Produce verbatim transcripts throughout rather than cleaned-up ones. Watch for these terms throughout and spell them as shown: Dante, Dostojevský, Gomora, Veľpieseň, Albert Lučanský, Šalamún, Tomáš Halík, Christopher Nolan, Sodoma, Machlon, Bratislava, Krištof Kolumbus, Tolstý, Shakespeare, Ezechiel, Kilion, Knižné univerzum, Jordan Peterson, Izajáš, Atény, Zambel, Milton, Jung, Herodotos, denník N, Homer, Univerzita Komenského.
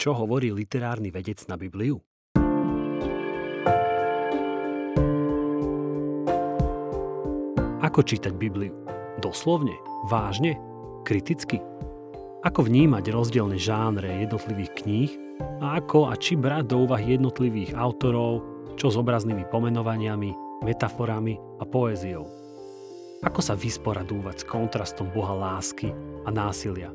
Čo hovorí literárny vedec na Bibliu? Ako čítať Bibliu? Doslovne? Vážne? Kriticky? Ako vnímať rozdielne žánre jednotlivých kníh a ako a či brať do úvahy jednotlivých autorov, čo s obraznými pomenovaniami, metaforami a poéziou? Ako sa vysporadúvať s kontrastom Boha lásky a násilia?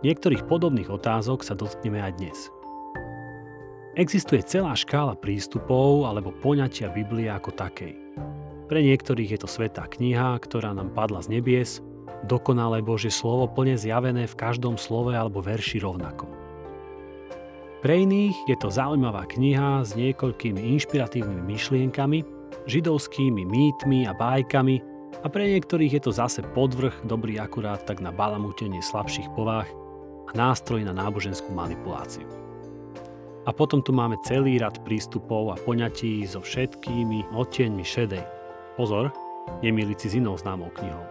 Niektorých podobných otázok sa dotkneme aj dnes. Existuje celá škála prístupov alebo poňatia Biblie ako takej. Pre niektorých je to svätá kniha, ktorá nám padla z nebies, dokonalé Božie slovo plne zjavené v každom slove alebo verši rovnako. Pre iných je to zaujímavá kniha s niekoľkými inšpiratívnymi myšlienkami, židovskými mýtmi a bájkami a pre niektorých je to zase podvrh, dobrý akurát tak na balamútenie slabších povách, a nástroj na náboženskú manipuláciu. A potom tu máme celý rad prístupov a poňatí so všetkými odtieňmi šedej. Pozor, nemýliť si s inou známou knihou.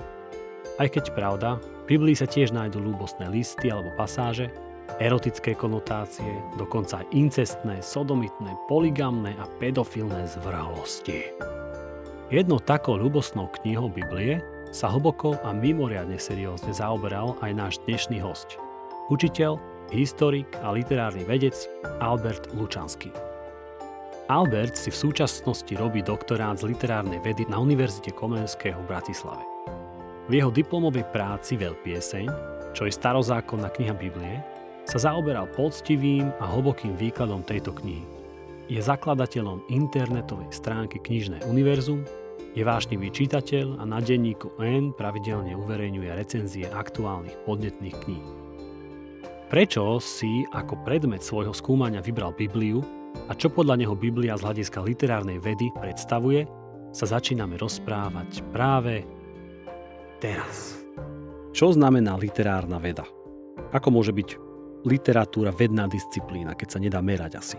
Aj keď pravda, v Biblii sa tiež nájdú ľúbostné listy alebo pasáže, erotické konotácie, dokonca aj incestné, sodomitné, poligamné a pedofilné zvrhlosti. Jednou takou ľúbostnou knihou Biblie sa hlboko a mimoriadne seriózne zaoberal aj náš dnešný hosť, učiteľ, historik a literárny vedec Albert Lučanský. Albert si v súčasnosti robí doktorát z literárnej vedy na Univerzite Komenského v Bratislave. V jeho diplomovej práci Veľpieseň, čo je starozákonná kniha Biblie, sa zaoberal poctivým a hlbokým výkladom tejto knihy. Je zakladateľom internetovej stránky Knižné univerzum, je vášnivý čitateľ a na denníku N pravidelne uverejňuje recenzie aktuálnych podnetných kníh. Prečo si ako predmet svojho skúmania vybral Bibliu a čo podľa neho Biblia z hľadiska literárnej vedy predstavuje, sa začíname rozprávať práve teraz. Čo znamená literárna veda? Ako môže byť literatúra vedná disciplína, keď sa nedá merať asi?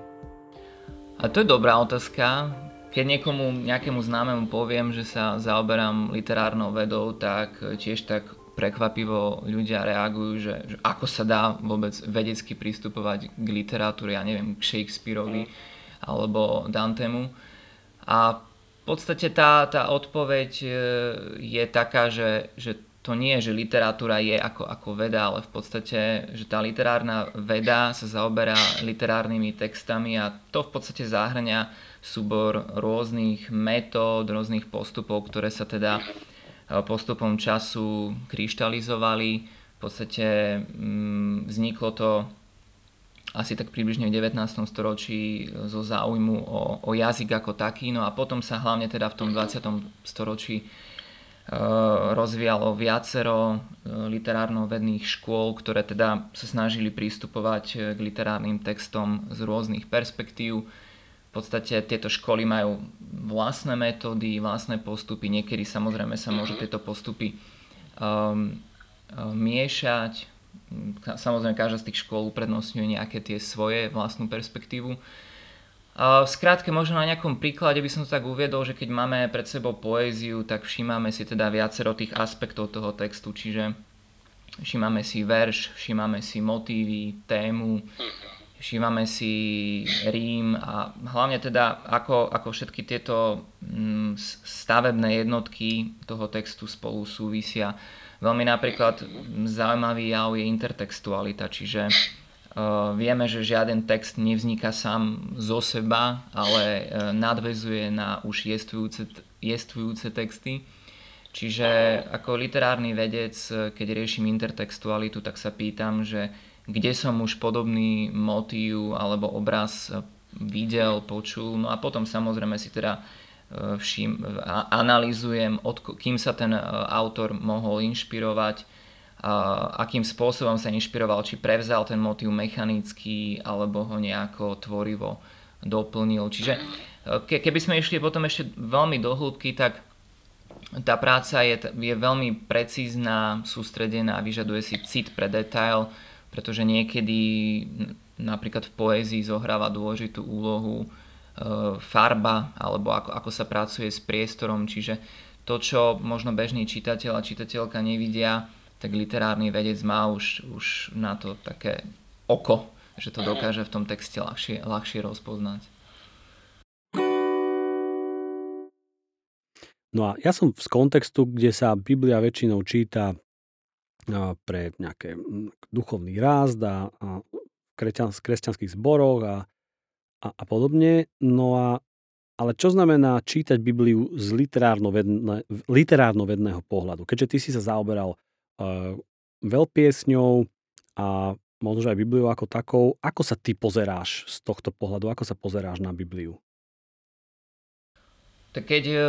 A to je dobrá otázka. Keď niekomu, nejakému známemu poviem, že sa zaoberám literárnou vedou, tak tiež tak prekvapivo ľudia reagujú, že, že ako sa dá vôbec vedecky pristupovať k literatúre, ja neviem, k Shakespeareovi alebo Dantemu. A v podstate tá, tá odpoveď je taká, že, že to nie, že literatúra je ako, ako veda, ale v podstate, že tá literárna veda sa zaoberá literárnymi textami a to v podstate zahŕňa súbor rôznych metód, rôznych postupov, ktoré sa teda postupom času kryštalizovali. V podstate vzniklo to asi tak približne v devätnástom storočí zo záujmu o, o jazyk ako taký. No a potom sa hlavne teda v tom dvadsiatom storočí e, rozvíjalo viacero literárno-vedných škôl, ktoré teda sa snažili pristupovať k literárnym textom z rôznych perspektív. V podstate tieto školy majú vlastné metódy, vlastné postupy, niekedy samozrejme sa môžu tieto postupy um, um, miešať. Samozrejme každá z tých škôl uprednostňuje nejaké tie svoje vlastnú perspektívu. Uh, v skrátke možno na nejakom príklade by som to tak uviedol, že keď máme pred sebou poéziu, tak všímame si teda viacero tých aspektov toho textu, čiže všímame si verš, všímame si motívy, tému, všímame si rím a hlavne teda ako, ako všetky tieto stavebné jednotky toho textu spolu súvisia. Veľmi napríklad zaujímavý jav je intertextualita, čiže uh, vieme, že žiaden text nevzniká sám zo seba, ale uh, nadväzuje na už jestvujúce, jestvujúce texty. Čiže ako literárny vedec, keď riešim intertextualitu, tak sa pýtam, že kde som už podobný motív alebo obraz videl, počul. No a potom samozrejme si teda všim, analýzujem, od, kým sa ten autor mohol inšpirovať, akým spôsobom sa inšpiroval, či prevzal ten motív mechanicky alebo ho nejako tvorivo doplnil. Čiže keby sme išli potom ešte veľmi do hĺbky, tak tá práca je, je veľmi precízna, sústredená, vyžaduje si cit pre detail, pretože niekedy napríklad v poézii zohráva dôležitú úlohu e, farba alebo ako, ako sa pracuje s priestorom, čiže to, čo možno bežný čitateľ a čitateľka nevidia, tak literárny vedec má už, už na to také oko, že to dokáže v tom texte ľahšie, ľahšie rozpoznať. No a ja som z kontextu, kde sa Biblia väčšinou číta pre nejaké duchovný rást a v kresťanských zboroch a, a, a podobne. No a, ale čo znamená čítať Bibliu z literárno-vedne, literárno-vedného pohľadu? Keďže ty si sa zaoberal uh, veľpiesňou a možno aj Bibliu ako takou, ako sa ty pozeráš z tohto pohľadu? Ako sa pozeráš na Bibliu? Tak keď je...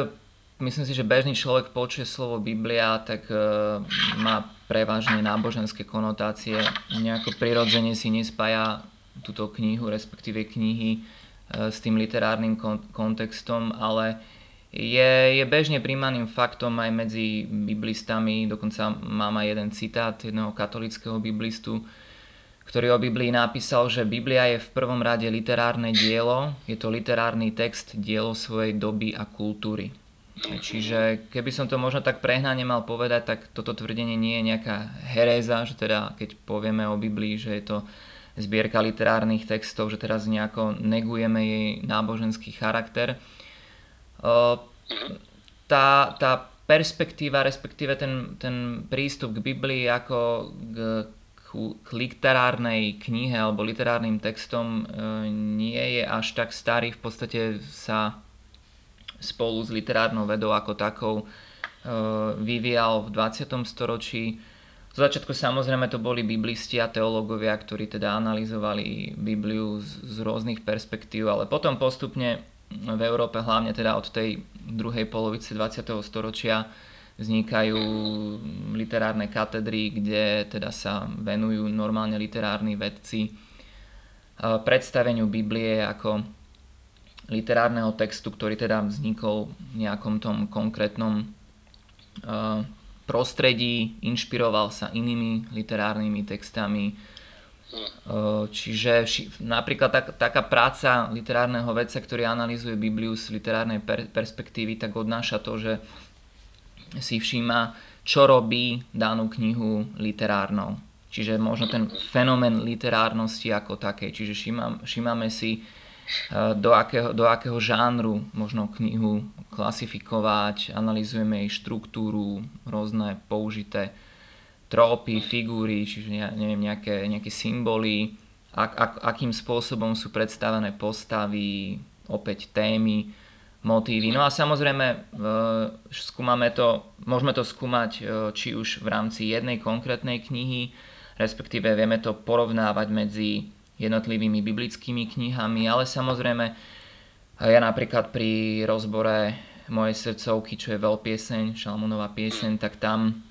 Myslím si, že bežný človek počuje slovo Biblia, tak e, má prevažne náboženské konotácie. Nejako prirodzene si nespája túto knihu, respektíve knihy e, s tým literárnym kon- kontextom, ale je, je bežne príjmaným faktom aj medzi biblistami. Dokonca mám aj jeden citát jedného katolického biblistu, ktorý o Biblii napísal, že Biblia je v prvom rade literárne dielo, je to literárny text, dielo svojej doby a kultúry. Čiže keby som to možno tak prehnane mal povedať, tak toto tvrdenie nie je nejaká heréza, že teda keď povieme o Biblii, že je to zbierka literárnych textov, že teraz nejako negujeme jej náboženský charakter. Tá, tá perspektíva, respektíve ten, ten prístup k Biblii ako k, k literárnej knihe alebo literárnym textom nie je až tak starý, v podstate sa... spolu s literárnou vedou ako takou vyvíjal v dvadsiatom storočí. Z začiatku samozrejme to boli biblisti a teológovia, ktorí teda analyzovali Bibliu z, z rôznych perspektív, ale potom postupne v Európe, hlavne teda od tej druhej polovice dvadsiateho storočia, vznikajú literárne katedry, kde teda sa venujú normálne literárni vedci predstaveniu Biblie ako literárneho textu, ktorý teda vznikol v nejakom tom konkrétnom prostredí, inšpiroval sa inými literárnymi textami. Čiže napríklad tak, taká práca literárneho vedca, ktorý analyzuje Bibliu z literárnej per- perspektívy, tak odnáša to, že si všíma, čo robí danú knihu literárnou. Čiže možno ten fenomén literárnosti ako takej. Čiže všíma, všímame si, Do akého, do akého žánru možno knihu klasifikovať, analyzujeme jej štruktúru, rôzne použité trópy, figúry, čiže neviem, nejaké, nejaké symboly, ak, ak, akým spôsobom sú predstavené postavy, opäť témy, motívy. No a samozrejme skúmame to, môžeme to skúmať či už v rámci jednej konkrétnej knihy, respektíve vieme to porovnávať medzi jednotlivými biblickými knihami, ale samozrejme ja napríklad pri rozbore mojej srdcovky, čo je Veľpieseň, Šalmúnova pieseň, tak tam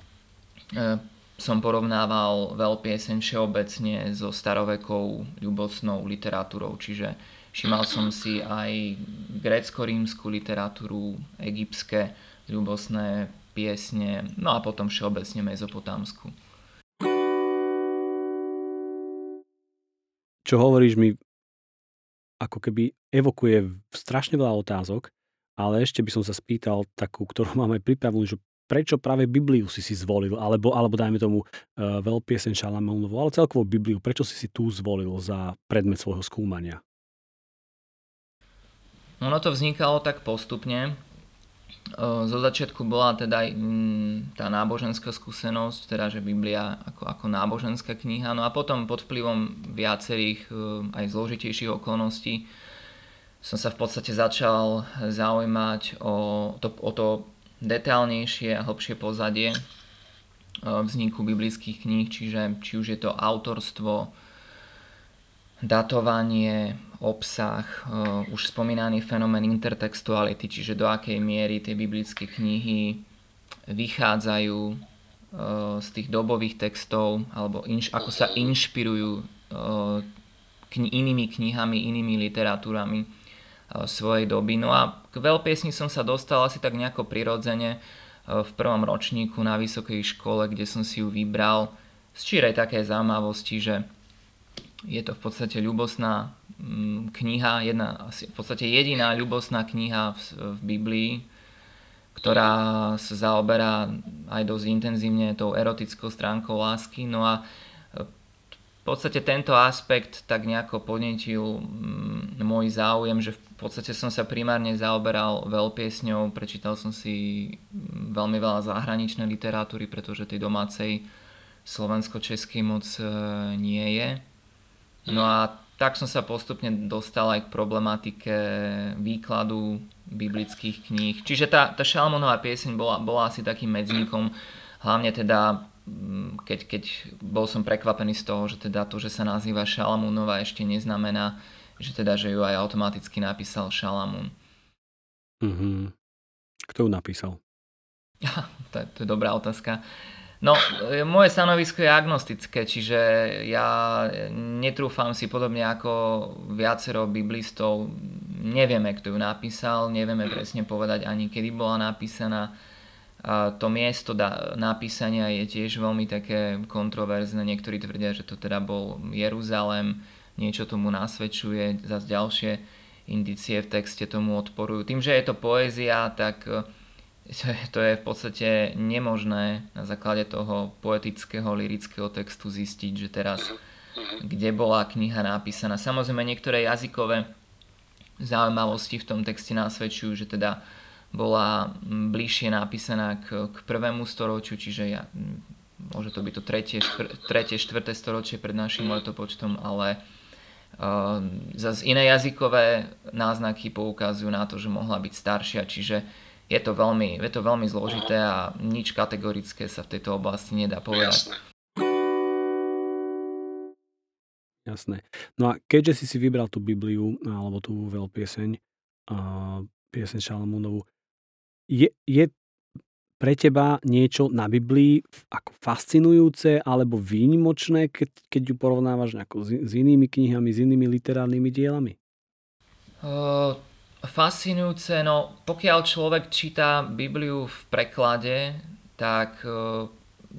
e, som porovnával Veľpieseň všeobecne so starovekou ľubocnou literatúrou, čiže všimal som si aj grécko-rímsku literatúru, egyptské ľubocné piesne, no a potom všeobecne mezopotámsku. Čo hovoríš, mi ako keby evokuje strašne veľa otázok, ale ešte by som sa spýtal takú, ktorú máme pripravenú, že prečo práve Bibliu si si zvolil, alebo, alebo dajme tomu uh, Veľpieseň Šalamónovu, ale celkovo Bibliu, prečo si si tu zvolil za predmet svojho skúmania? Ono to vznikalo tak postupne. Zo začiatku bola teda tá náboženská skúsenosť, teda že Biblia ako, ako náboženská kniha, no a potom pod vplyvom viacerých aj zložitejších okolností som sa v podstate začal zaujímať o to, o to detailnejšie a hlbšie pozadie vzniku biblických kníh, čiže či už je to autorstvo, datovanie, obsah, uh, už spomínaný fenomén intertextuality, čiže do akej miery tie biblické knihy vychádzajú uh, z tých dobových textov, alebo inš, ako sa inšpirujú uh, kni- inými knihami, inými literatúrami uh, svojej doby. No a k Veľpiesni som sa dostal asi tak nejako prirodzene uh, v prvom ročníku na vysokej škole, kde som si ju vybral z čírej také zaujímavosti, že je to v podstate ľubosná kniha, jedna, v podstate jediná ľubosná kniha v, v Biblii, ktorá sa zaoberá aj dosť intenzívne tou erotickou stránkou lásky. No a v podstate tento aspekt tak nejako podnetil môj záujem, že v podstate som sa primárne zaoberal veľpiesňou, prečítal som si veľmi veľa zahraničnej literatúry, pretože tej domácej slovensko-českej moc nie je. No a tak som sa postupne dostal aj k problematike výkladu biblických kníh. Čiže tá, tá Šalmónova pieseň bola, bola asi takým medzníkom, hlavne teda, keď, keď bol som prekvapený z toho, že teda to, že sa nazýva Šalamúnova, ešte neznamená, že teda, že ju aj automaticky napísal Šalamún. Mm-hmm. Kto ju napísal? to, to je dobrá otázka. No, moje stanovisko je agnostické, čiže ja netrúfam si, podobne ako viacero biblistov, nevieme, kto ju napísal, nevieme presne povedať ani kedy bola napísaná. A to miesto da- napísania je tiež veľmi také kontroverzné. Niektorí tvrdia, že to teda bol Jeruzalém, niečo tomu nasvedčuje, zase ďalšie indície v texte tomu odporujú. Tým, že je to poézia, tak to je v podstate nemožné na základe toho poetického, lyrického textu zistiť, že teraz, kde bola kniha napísaná. Samozrejme, niektoré jazykové zaujímavosti v tom texte nasvedčujú, že teda bola bližšie napísaná k, k prvému storočiu, čiže ja, môže to byť to tretie, štvrté storočie pred našim letopočtom, ale uh, zase iné jazykové náznaky poukazujú na to, že mohla byť staršia, čiže Je to, veľmi, je to veľmi zložité a nič kategorické sa v tejto oblasti nedá povedať. Jasné. Jasné. No a keďže si si vybral tú Bibliu, alebo tú veľpieseň, uh, pieseň Šalamúnovu, je, je pre teba niečo na Biblii ako fascinujúce alebo výnimočné, keď, keď ju porovnávaš nejako s, s inými knihami, s inými literárnymi dielami? Uh... Fascinujúce, no pokiaľ človek číta Bibliu v preklade, tak e,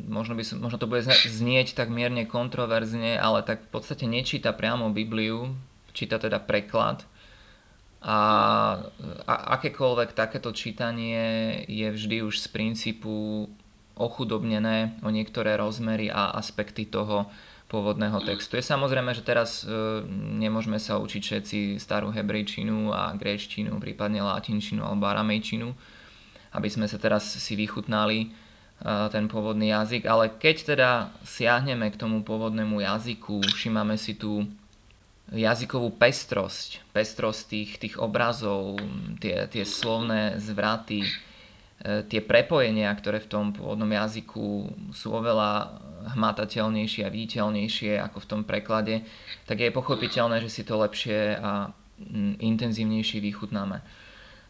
možno, by som, možno to bude znieť tak mierne kontroverzne, ale tak v podstate nečíta priamo Bibliu, číta teda preklad. A, a akékoľvek takéto čítanie je vždy už z princípu ochudobnené o niektoré rozmery a aspekty toho pôvodného textu. Je samozrejme, že teraz e, nemôžeme sa učiť všetci starú hebrejčinu a gréčtinu, prípadne latinčinu alebo aramejčinu, aby sme sa teraz si vychutnali e, ten pôvodný jazyk, ale keď teda siahneme k tomu pôvodnému jazyku, všímame si tú jazykovú pestrosť, pestrosť tých, tých obrazov, tie, tie slovné zvraty, tie prepojenia, ktoré v tom pôvodnom jazyku sú oveľa hmatateľnejšie a viditeľnejšie ako v tom preklade, tak je pochopiteľné, že si to lepšie a intenzívnejšie vychutnáme.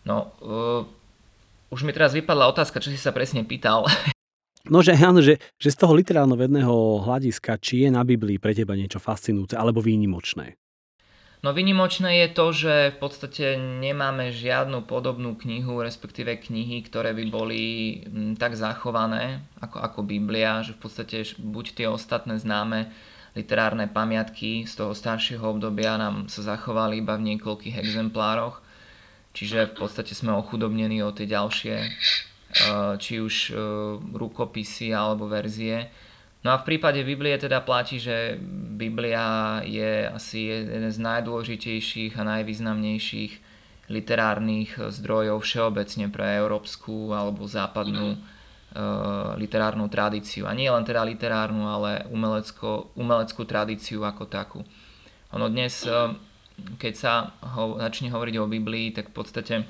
No, uh, už mi teraz vypadla otázka, čo si sa presne pýtal. No, že, áno, že, že z toho literárno-vedného hľadiska, či je na Biblii pre teba niečo fascinujúce alebo výnimočné? No výnimočné je to, že v podstate nemáme žiadnu podobnú knihu, respektíve knihy, ktoré by boli tak zachované ako, ako Biblia, že v podstate buď tie ostatné známe literárne pamiatky z toho staršieho obdobia nám sa zachovali iba v niekoľkých exemplároch, čiže v podstate sme ochudobnení o tie ďalšie, či už rukopisy alebo verzie. No a v prípade Biblie teda platí, že Biblia je asi jeden z najdôležitejších a najvýznamnejších literárnych zdrojov všeobecne pre európsku alebo západnú e, literárnu tradíciu. A nie len teda literárnu, ale umelecko, umeleckú tradíciu ako takú. Ono dnes, keď sa ho, začne hovoriť o Biblii, tak v podstate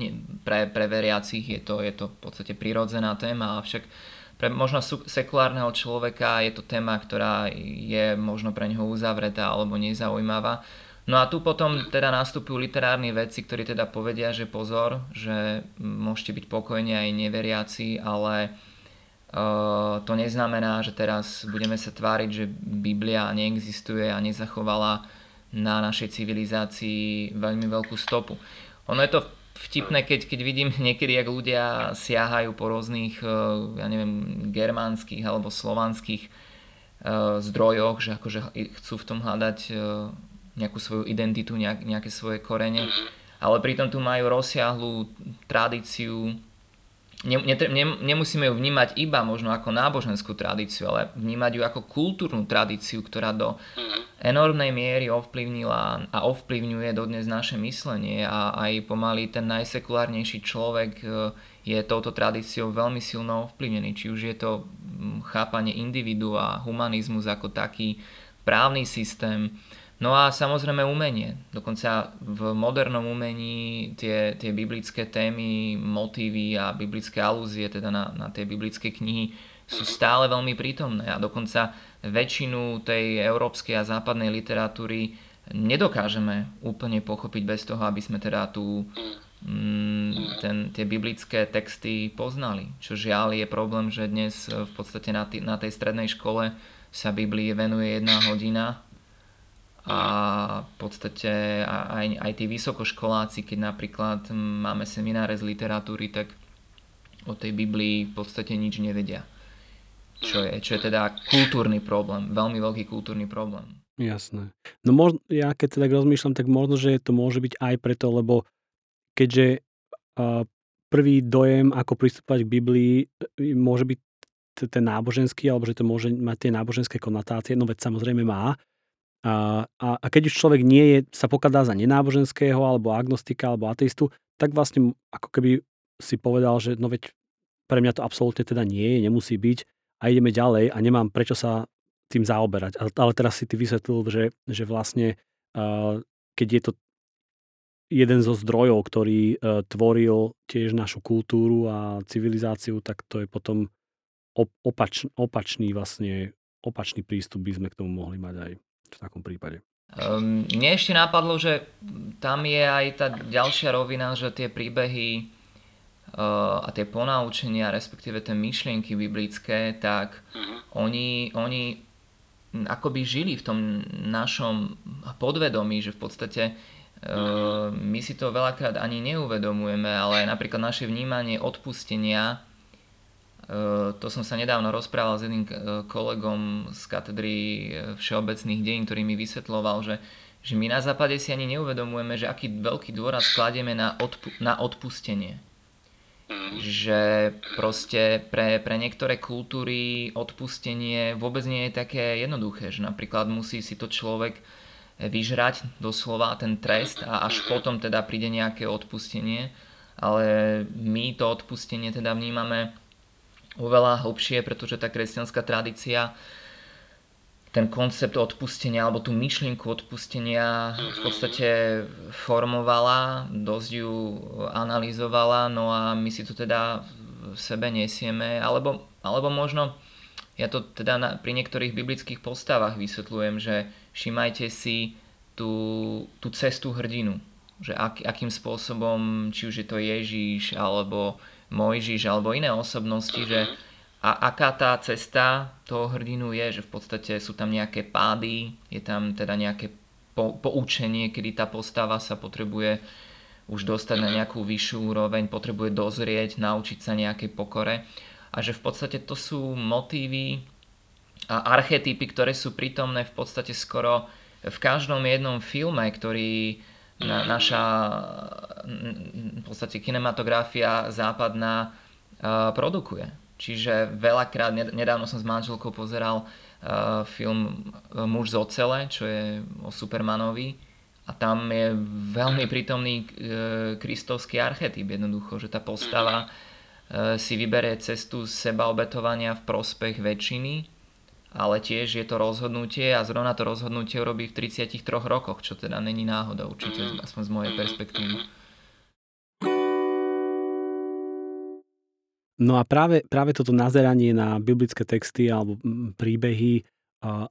nie, pre, pre veriacich je to, je to v podstate prirodzená téma, avšak pre možno sekulárneho človeka je to téma, ktorá je možno pre ňoho uzavretá alebo nezaujímavá. No a tu potom teda nastupujú literárni vedci, ktorí teda povedia, že pozor, že môžete byť pokojní aj neveriaci, ale uh, to neznamená, že teraz budeme sa tváriť, že Biblia neexistuje a nezachovala na našej civilizácii veľmi veľkú stopu. Ono je to vtipné, keď, keď vidím niekedy, jak ľudia siahajú po rôznych, ja neviem, germánskych alebo slovanských e, zdrojoch, že akože chcú v tom hľadať e, nejakú svoju identitu, nejak, nejaké svoje korene, ale pritom tu majú rozsiahlu tradíciu nemusíme ju vnímať iba možno ako náboženskú tradíciu, ale vnímať ju ako kultúrnu tradíciu, ktorá do enormnej miery ovplyvnila a ovplyvňuje dodnes naše myslenie, a aj pomaly ten najsekulárnejší človek je touto tradíciou veľmi silno ovplyvnený. Či už je to chápanie individua, humanizmus ako taký, právny systém, no a samozrejme umenie. Dokonca v modernom umení tie, tie biblické témy, motívy a biblické alúzie, teda na, na tie biblické knihy, sú stále veľmi prítomné. A dokonca väčšinu tej európskej a západnej literatúry nedokážeme úplne pochopiť bez toho, aby sme teda tú, mm, ten, tie biblické texty poznali. Čo žiaľ je problém, že dnes v podstate na, tý, na tej strednej škole sa Biblii venuje jedna hodina. A v podstate aj, aj tí vysokoškoláci, keď napríklad máme semináre z literatúry, tak o tej Biblii v podstate nič nevedia. Čo je, čo je teda kultúrny problém, veľmi veľký kultúrny problém. Jasné. No možno, ja keď sa tak rozmýšľam, tak možno, že to môže byť aj preto, lebo keďže uh, prvý dojem, ako pristupovať k Biblii, môže byť ten náboženský, alebo že to môže mať tie náboženské konotácie, no veď samozrejme má. A, a, a keď už človek nie je, sa pokladá za nenáboženského, alebo agnostika, alebo ateistu, tak vlastne ako keby si povedal, že no veď pre mňa to absolútne teda nie je, nemusí byť a ideme ďalej a nemám prečo sa tým zaoberať. Ale, ale teraz si ty vysvetlil, že, že vlastne uh, keď je to jeden zo zdrojov, ktorý uh, tvoril tiež našu kultúru a civilizáciu, tak to je potom opač, opačný vlastne opačný prístup by sme k tomu mohli mať aj v takom prípade. Um, mne ešte napadlo, že tam je aj tá ďalšia rovina, že tie príbehy uh, a tie ponaučenia, respektíve tie myšlienky biblické, tak oni, oni akoby žili v tom našom podvedomí, že v podstate uh, my si to veľakrát ani neuvedomujeme, ale napríklad naše vnímanie odpustenia, to som sa nedávno rozprával s jedným kolegom z katedry všeobecných dejín, ktorý mi vysvetľoval, že, že my na západe si ani neuvedomujeme, že aký veľký dôraz kladieme na, odp- na odpustenie. Že proste pre, pre niektoré kultúry odpustenie vôbec nie je také jednoduché, že napríklad musí si to človek vyžrať doslova ten trest a až potom teda príde nejaké odpustenie, ale my to odpustenie teda vnímame oveľa hlbšie, pretože tá kresťanská tradícia ten koncept odpustenia alebo tú myšlienku odpustenia v podstate formovala, dosť ju analyzovala, no a my si to teda v sebe nesieme, alebo, alebo možno ja to teda na, pri niektorých biblických postavách vysvetľujem, že všímajte si tú, tú cestu hrdinu, že ak, akým spôsobom, či už je to Ježíš alebo Mojžiš alebo iné osobnosti, uh-huh. že a aká tá cesta toho hrdinu je, že v podstate sú tam nejaké pády, je tam teda nejaké po, poučenie, kedy tá postava sa potrebuje už dostať uh-huh. na nejakú vyššiu úroveň, potrebuje dozrieť, naučiť sa nejakej pokore, a že v podstate to sú motívy a archetypy, ktoré sú prítomné v podstate skoro v každom jednom filme, ktorý Na, naša v podstate kinematografia západná uh, produkuje. Čiže veľakrát, nedávno som s manželkou pozeral uh, film Muž z ocele, čo je o Supermanovi, a tam je veľmi prítomný uh, kristovský archetyp jednoducho, že tá postava uh, si vyberie cestu sebaobetovania v prospech väčšiny, ale tiež je to rozhodnutie a zrovna to rozhodnutie urobí v tridsiatich troch rokoch, čo teda není náhoda určite, aspoň z mojej perspektívy. No a práve, práve toto nazeranie na biblické texty alebo príbehy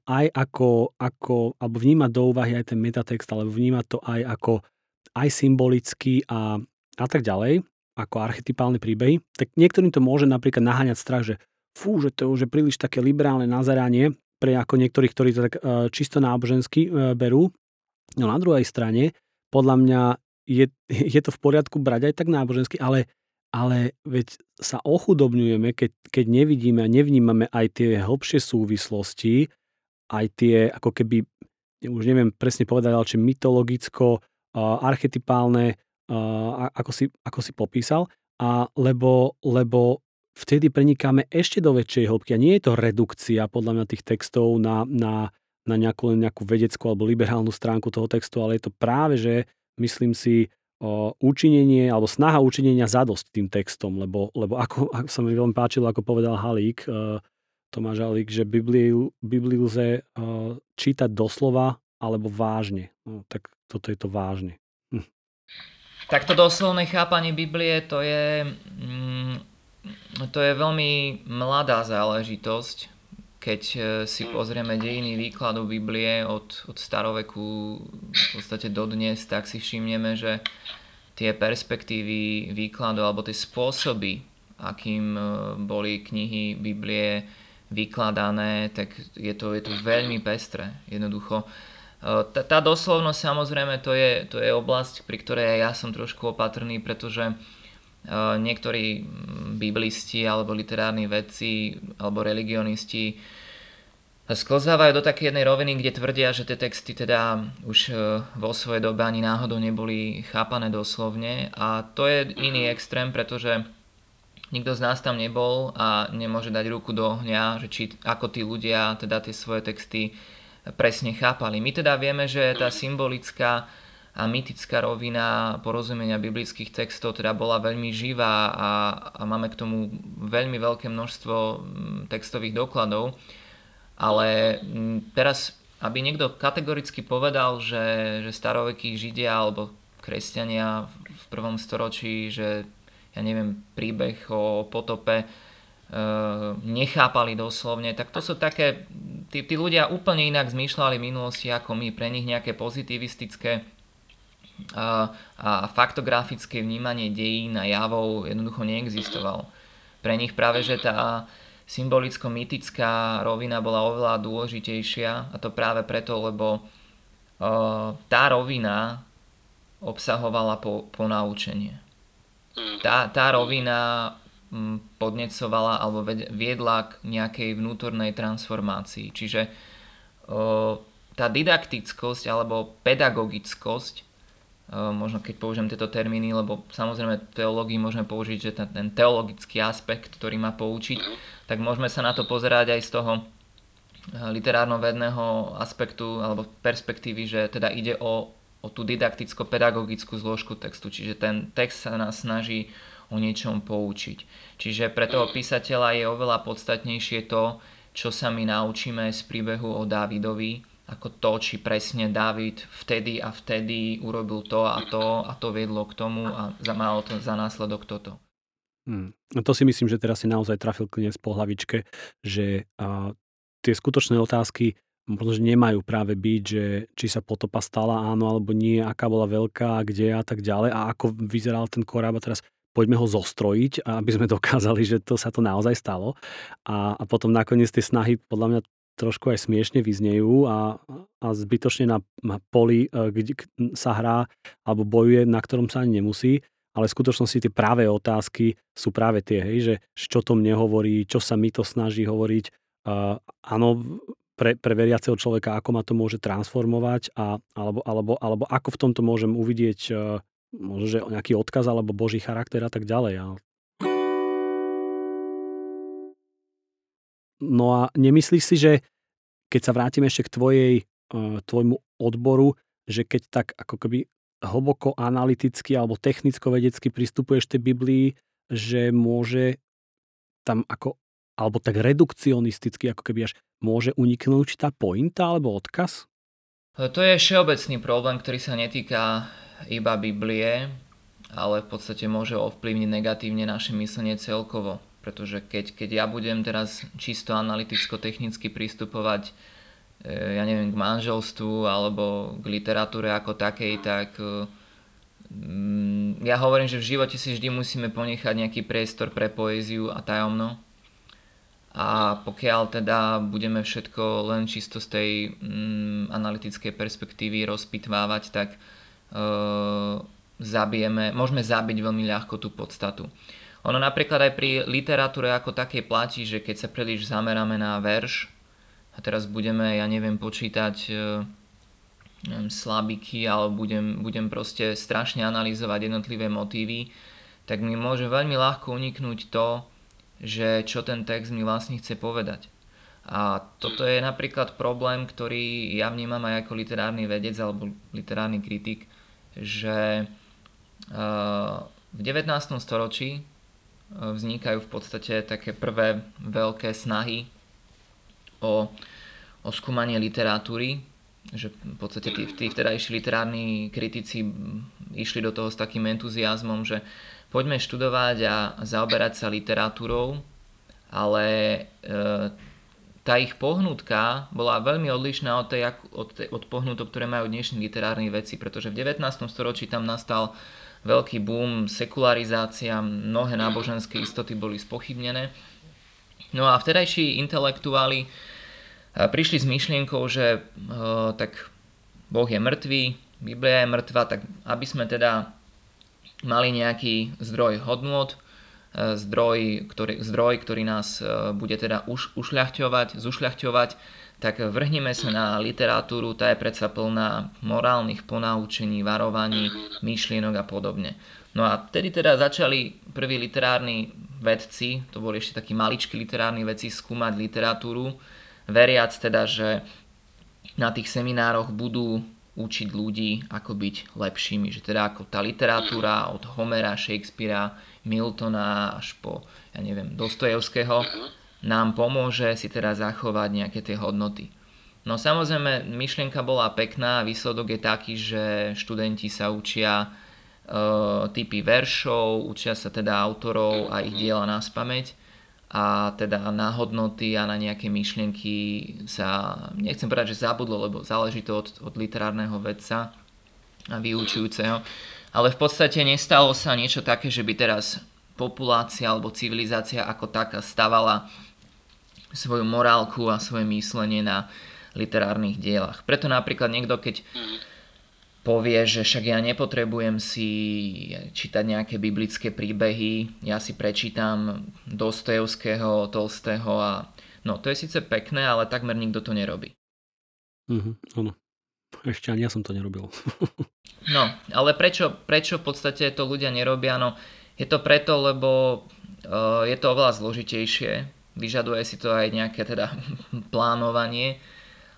aj ako, ako alebo vnímať do úvahy aj ten metatext, alebo vnímať to aj ako aj symbolicky a, a tak ďalej, ako archetypálne príbehy, tak niektorým to môže napríklad naháňať strach, že fú, že to už je príliš také liberálne nazeranie pre ako niektorých, ktorí to tak čisto nábožensky berú. No na druhej strane, podľa mňa je, je to v poriadku brať aj tak nábožensky, ale, ale veď sa ochudobňujeme, keď, keď nevidíme a nevnímame aj tie hlbšie súvislosti, aj tie ako keby, už neviem presne povedať, ale či mytologicko, archetypálne, ako si, ako si popísal, a lebo, lebo vtedy prenikáme ešte do väčšej hĺbky. A nie je to redukcia podľa mňa tých textov na, na, na nejakú, nejakú vedeckú alebo liberálnu stránku toho textu, ale je to práve, že myslím si, o, učinenie alebo snaha učinenia zadosť tým textom, lebo, lebo ako, ako sa mi veľmi páčilo, ako povedal Halík, e, Tomáš Halík, že Bibliu, Bibliu lze e, čítať doslova alebo vážne. No, tak toto je to vážne. Hm. Takto doslovné chápanie Biblie, to je, mm, to je veľmi mladá záležitosť, keď si pozrieme dejiny výkladu Biblie od, od staroveku v podstate do dnes, tak si všimneme, že tie perspektívy výkladu alebo tie spôsoby, akým boli knihy Biblie vykladané, tak je to, je to veľmi pestré. Jednoducho. Tá, tá doslovnosť, samozrejme, to je, to je oblasť, pri ktorej ja som trošku opatrný, pretože niektorí biblisti alebo literárni vedci alebo religionisti sklzávajú do takej jednej roviny, kde tvrdia, že tie texty teda už vo svojej dobe ani náhodou neboli chápané doslovne, a to je iný extrém, pretože nikto z nás tam nebol a nemôže dať ruku do ohňa, že či, ako tí ľudia teda tie svoje texty presne chápali. My teda vieme, že tá symbolická a mýtická rovina porozumenia biblických textov teda bola veľmi živá a, a máme k tomu veľmi veľké množstvo textových dokladov. Ale teraz, aby niekto kategoricky povedal, že, že starovekí Židia alebo kresťania v prvom storočí, že ja neviem, príbeh o potope e, nechápali doslovne, tak to sú také, tí, tí ľudia úplne inak zmýšľali v minulosti ako my. Pre nich nejaké pozitivistické A, a faktografické vnímanie dejín a javov jednoducho neexistovalo. Pre nich práve, že tá symbolicko-mytická rovina bola oveľa dôležitejšia, a to práve preto, lebo uh, tá rovina obsahovala po, ponaučenie. Tá, tá rovina m, podnecovala alebo viedla k nejakej vnútornej transformácii. Čiže uh, tá didaktickosť alebo pedagogickosť, možno keď použijem tieto termíny, lebo samozrejme teológii môžeme použiť, že ten teologický aspekt, ktorý má poučiť, tak môžeme sa na to pozerať aj z toho literárno-vedného aspektu alebo perspektívy, že teda ide o, o tú didakticko-pedagogickú zložku textu, čiže ten text sa nás snaží o niečom poučiť. Čiže pre toho písateľa je oveľa podstatnejšie to, čo sa my naučíme z príbehu o Dávidovi, ako to, či presne Dávid vtedy a vtedy urobil to a to a to viedlo k tomu a malo to za následok toto. Hmm. A to si myslím, že teraz si naozaj trafil klinec po hlavičke, že a, tie skutočné otázky možno, že nemajú práve byť, že či sa potopa stala áno alebo nie, aká bola veľká, kde a tak ďalej a ako vyzeral ten koráb, a teraz poďme ho zostrojiť, aby sme dokázali, že to sa to naozaj stalo, a, a potom nakoniec tie snahy podľa mňa trošku aj smiešne vyznejú a, a zbytočne na poli, kde sa hrá alebo bojuje, na ktorom sa ani nemusí, ale v skutočnosti tie práve otázky sú práve tie, hej, že čo to mne hovorí, čo sa mi to snaží hovoriť, uh, áno, pre, pre veriaceho človeka, ako ma to môže transformovať a, alebo, alebo, alebo ako v tomto môžem uvidieť uh, možno, že nejaký odkaz alebo Boží charakter a tak ďalej. A no a nemyslíš si, že keď sa vrátime ešte k tvojej, tvojmu odboru, že keď tak ako keby hlboko analyticky alebo technicko-vedecky pristupuješ tej Biblii, že môže tam ako, alebo tak redukcionisticky ako keby až môže uniknúť tá pointa alebo odkaz? To je všeobecný problém, ktorý sa netýka iba Biblie, ale v podstate môže ovplyvniť negatívne naše myslenie celkovo. Pretože keď, keď ja budem teraz čisto analyticko-technicky pristupovať e, ja neviem, k manželstvu alebo k literatúre ako takej, tak e, mm, ja hovorím, že v živote si vždy musíme ponechať nejaký priestor pre poéziu a tajomno. A pokiaľ teda budeme všetko len čisto z tej mm, analytickej perspektívy rozpitvávať, tak e, zabijeme, môžeme zabiť veľmi ľahko tú podstatu. Ono napríklad aj pri literatúre ako takej platí, že keď sa príliš zameráme na verš a teraz budeme, ja neviem, počítať neviem, slabiky, alebo budem, budem proste strašne analyzovať jednotlivé motívy, tak mi môže veľmi ľahko uniknúť to, že čo ten text mi vlastne chce povedať. A toto je napríklad problém, ktorý ja vnímam aj ako literárny vedec alebo literárny kritik, že v devätnástom storočí vznikajú v podstate také prvé veľké snahy o, o skúmanie literatúry, že v podstate tí, tí vtedajší literárni kritici išli do toho s takým entuziasmom, že poďme študovať a zaoberať sa literatúrou, ale e, tá ich pohnutka bola veľmi odlišná od, tej, od, od pohnutok, ktoré majú dnešní literárni vedci, pretože v devätnástom storočí tam nastal veľký boom, sekularizácia, mnohé náboženské istoty boli spochybnené. No a vtedajší intelektuáli prišli s myšlienkou, že e, tak Boh je mŕtvý, Biblia je mŕtva, tak aby sme teda mali nejaký zdroj hodnôt, e, zdroj, ktorý, zdroj, ktorý nás e, bude teda už, ušľachťovať, zušľachťovať, tak vrhneme sa na literatúru, tá je predsa plná morálnych ponaučení, varovaní, myšlienok a podobne. No a vtedy teda začali prví literárni vedci, to boli ešte takí maličkí literárni vedci, skúmať literatúru, veriac teda, že na tých seminároch budú učiť ľudí, ako byť lepšími. Že teda ako tá literatúra od Homera, Shakespearea, Miltona až po, ja neviem, Dostojevského nám pomôže si teda zachovať nejaké tie hodnoty. No samozrejme, myšlienka bola pekná, výsledok je taký, že študenti sa učia e, typy veršov, učia sa teda autorov a ich diela naspamäť. A teda na hodnoty a na nejaké myšlienky sa, nechcem povedať, že zabudlo, lebo záleží to od, od literárneho vedca a vyučujúceho. Ale v podstate nestalo sa niečo také, že by teraz populácia alebo civilizácia ako taká stavala svoju morálku a svoje myslenie na literárnych dielach. Preto napríklad niekto, keď povie, že však ja nepotrebujem si čítať nejaké biblické príbehy, ja si prečítam Dostojevského, Tolstého a... No, to je síce pekné, ale takmer nikto to nerobí. Mhm, áno. Ešte ani ja som to nerobil. No, ale prečo, prečo v podstate to ľudia nerobia? No, je to preto, lebo e, je to oveľa zložitejšie. Vyžaduje si to aj nejaké teda plánovanie.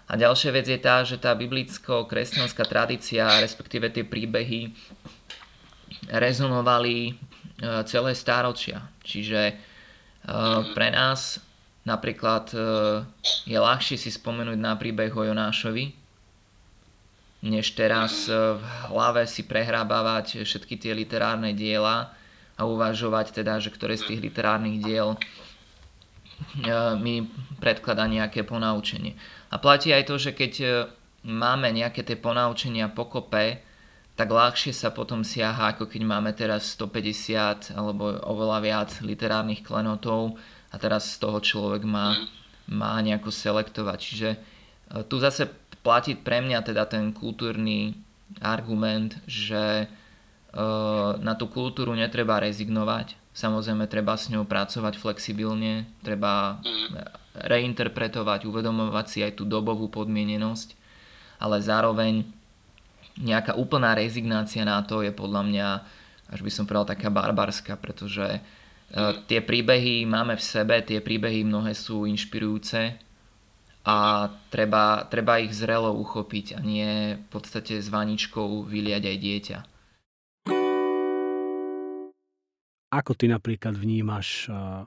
A ďalšia vec je tá, že tá biblicko-kresťanská tradícia, respektíve tie príbehy rezonovali celé stáročia. Čiže pre nás napríklad je ľahšie si spomenúť na príbeh o Jonášovi, než teraz v hlave si prehrábavať všetky tie literárne diela a uvažovať teda, že ktoré z tých literárnych diel mi predkladá nejaké ponaučenie. A platí aj to, že keď máme nejaké tie ponaučenia pokope, tak ľahšie sa potom siaha, ako keď máme teraz stopäťdesiat alebo oveľa viac literárnych klenotov a teraz z toho človek má, má nejako selektovať. Čiže tu zase platí pre mňa teda ten kultúrny argument, že na tú kultúru netreba rezignovať. Samozrejme, treba s ňou pracovať flexibilne, treba reinterpretovať, uvedomovať si aj tú dobovú podmienenosť, ale zároveň nejaká úplná rezignácia na to je podľa mňa, až by som povedal, taká barbarská, pretože tie príbehy máme v sebe, tie príbehy mnohé sú inšpirujúce a treba, treba ich zrelo uchopiť a nie v podstate s vaničkou vyliať aj dieťa. Ako ty napríklad vnímaš uh,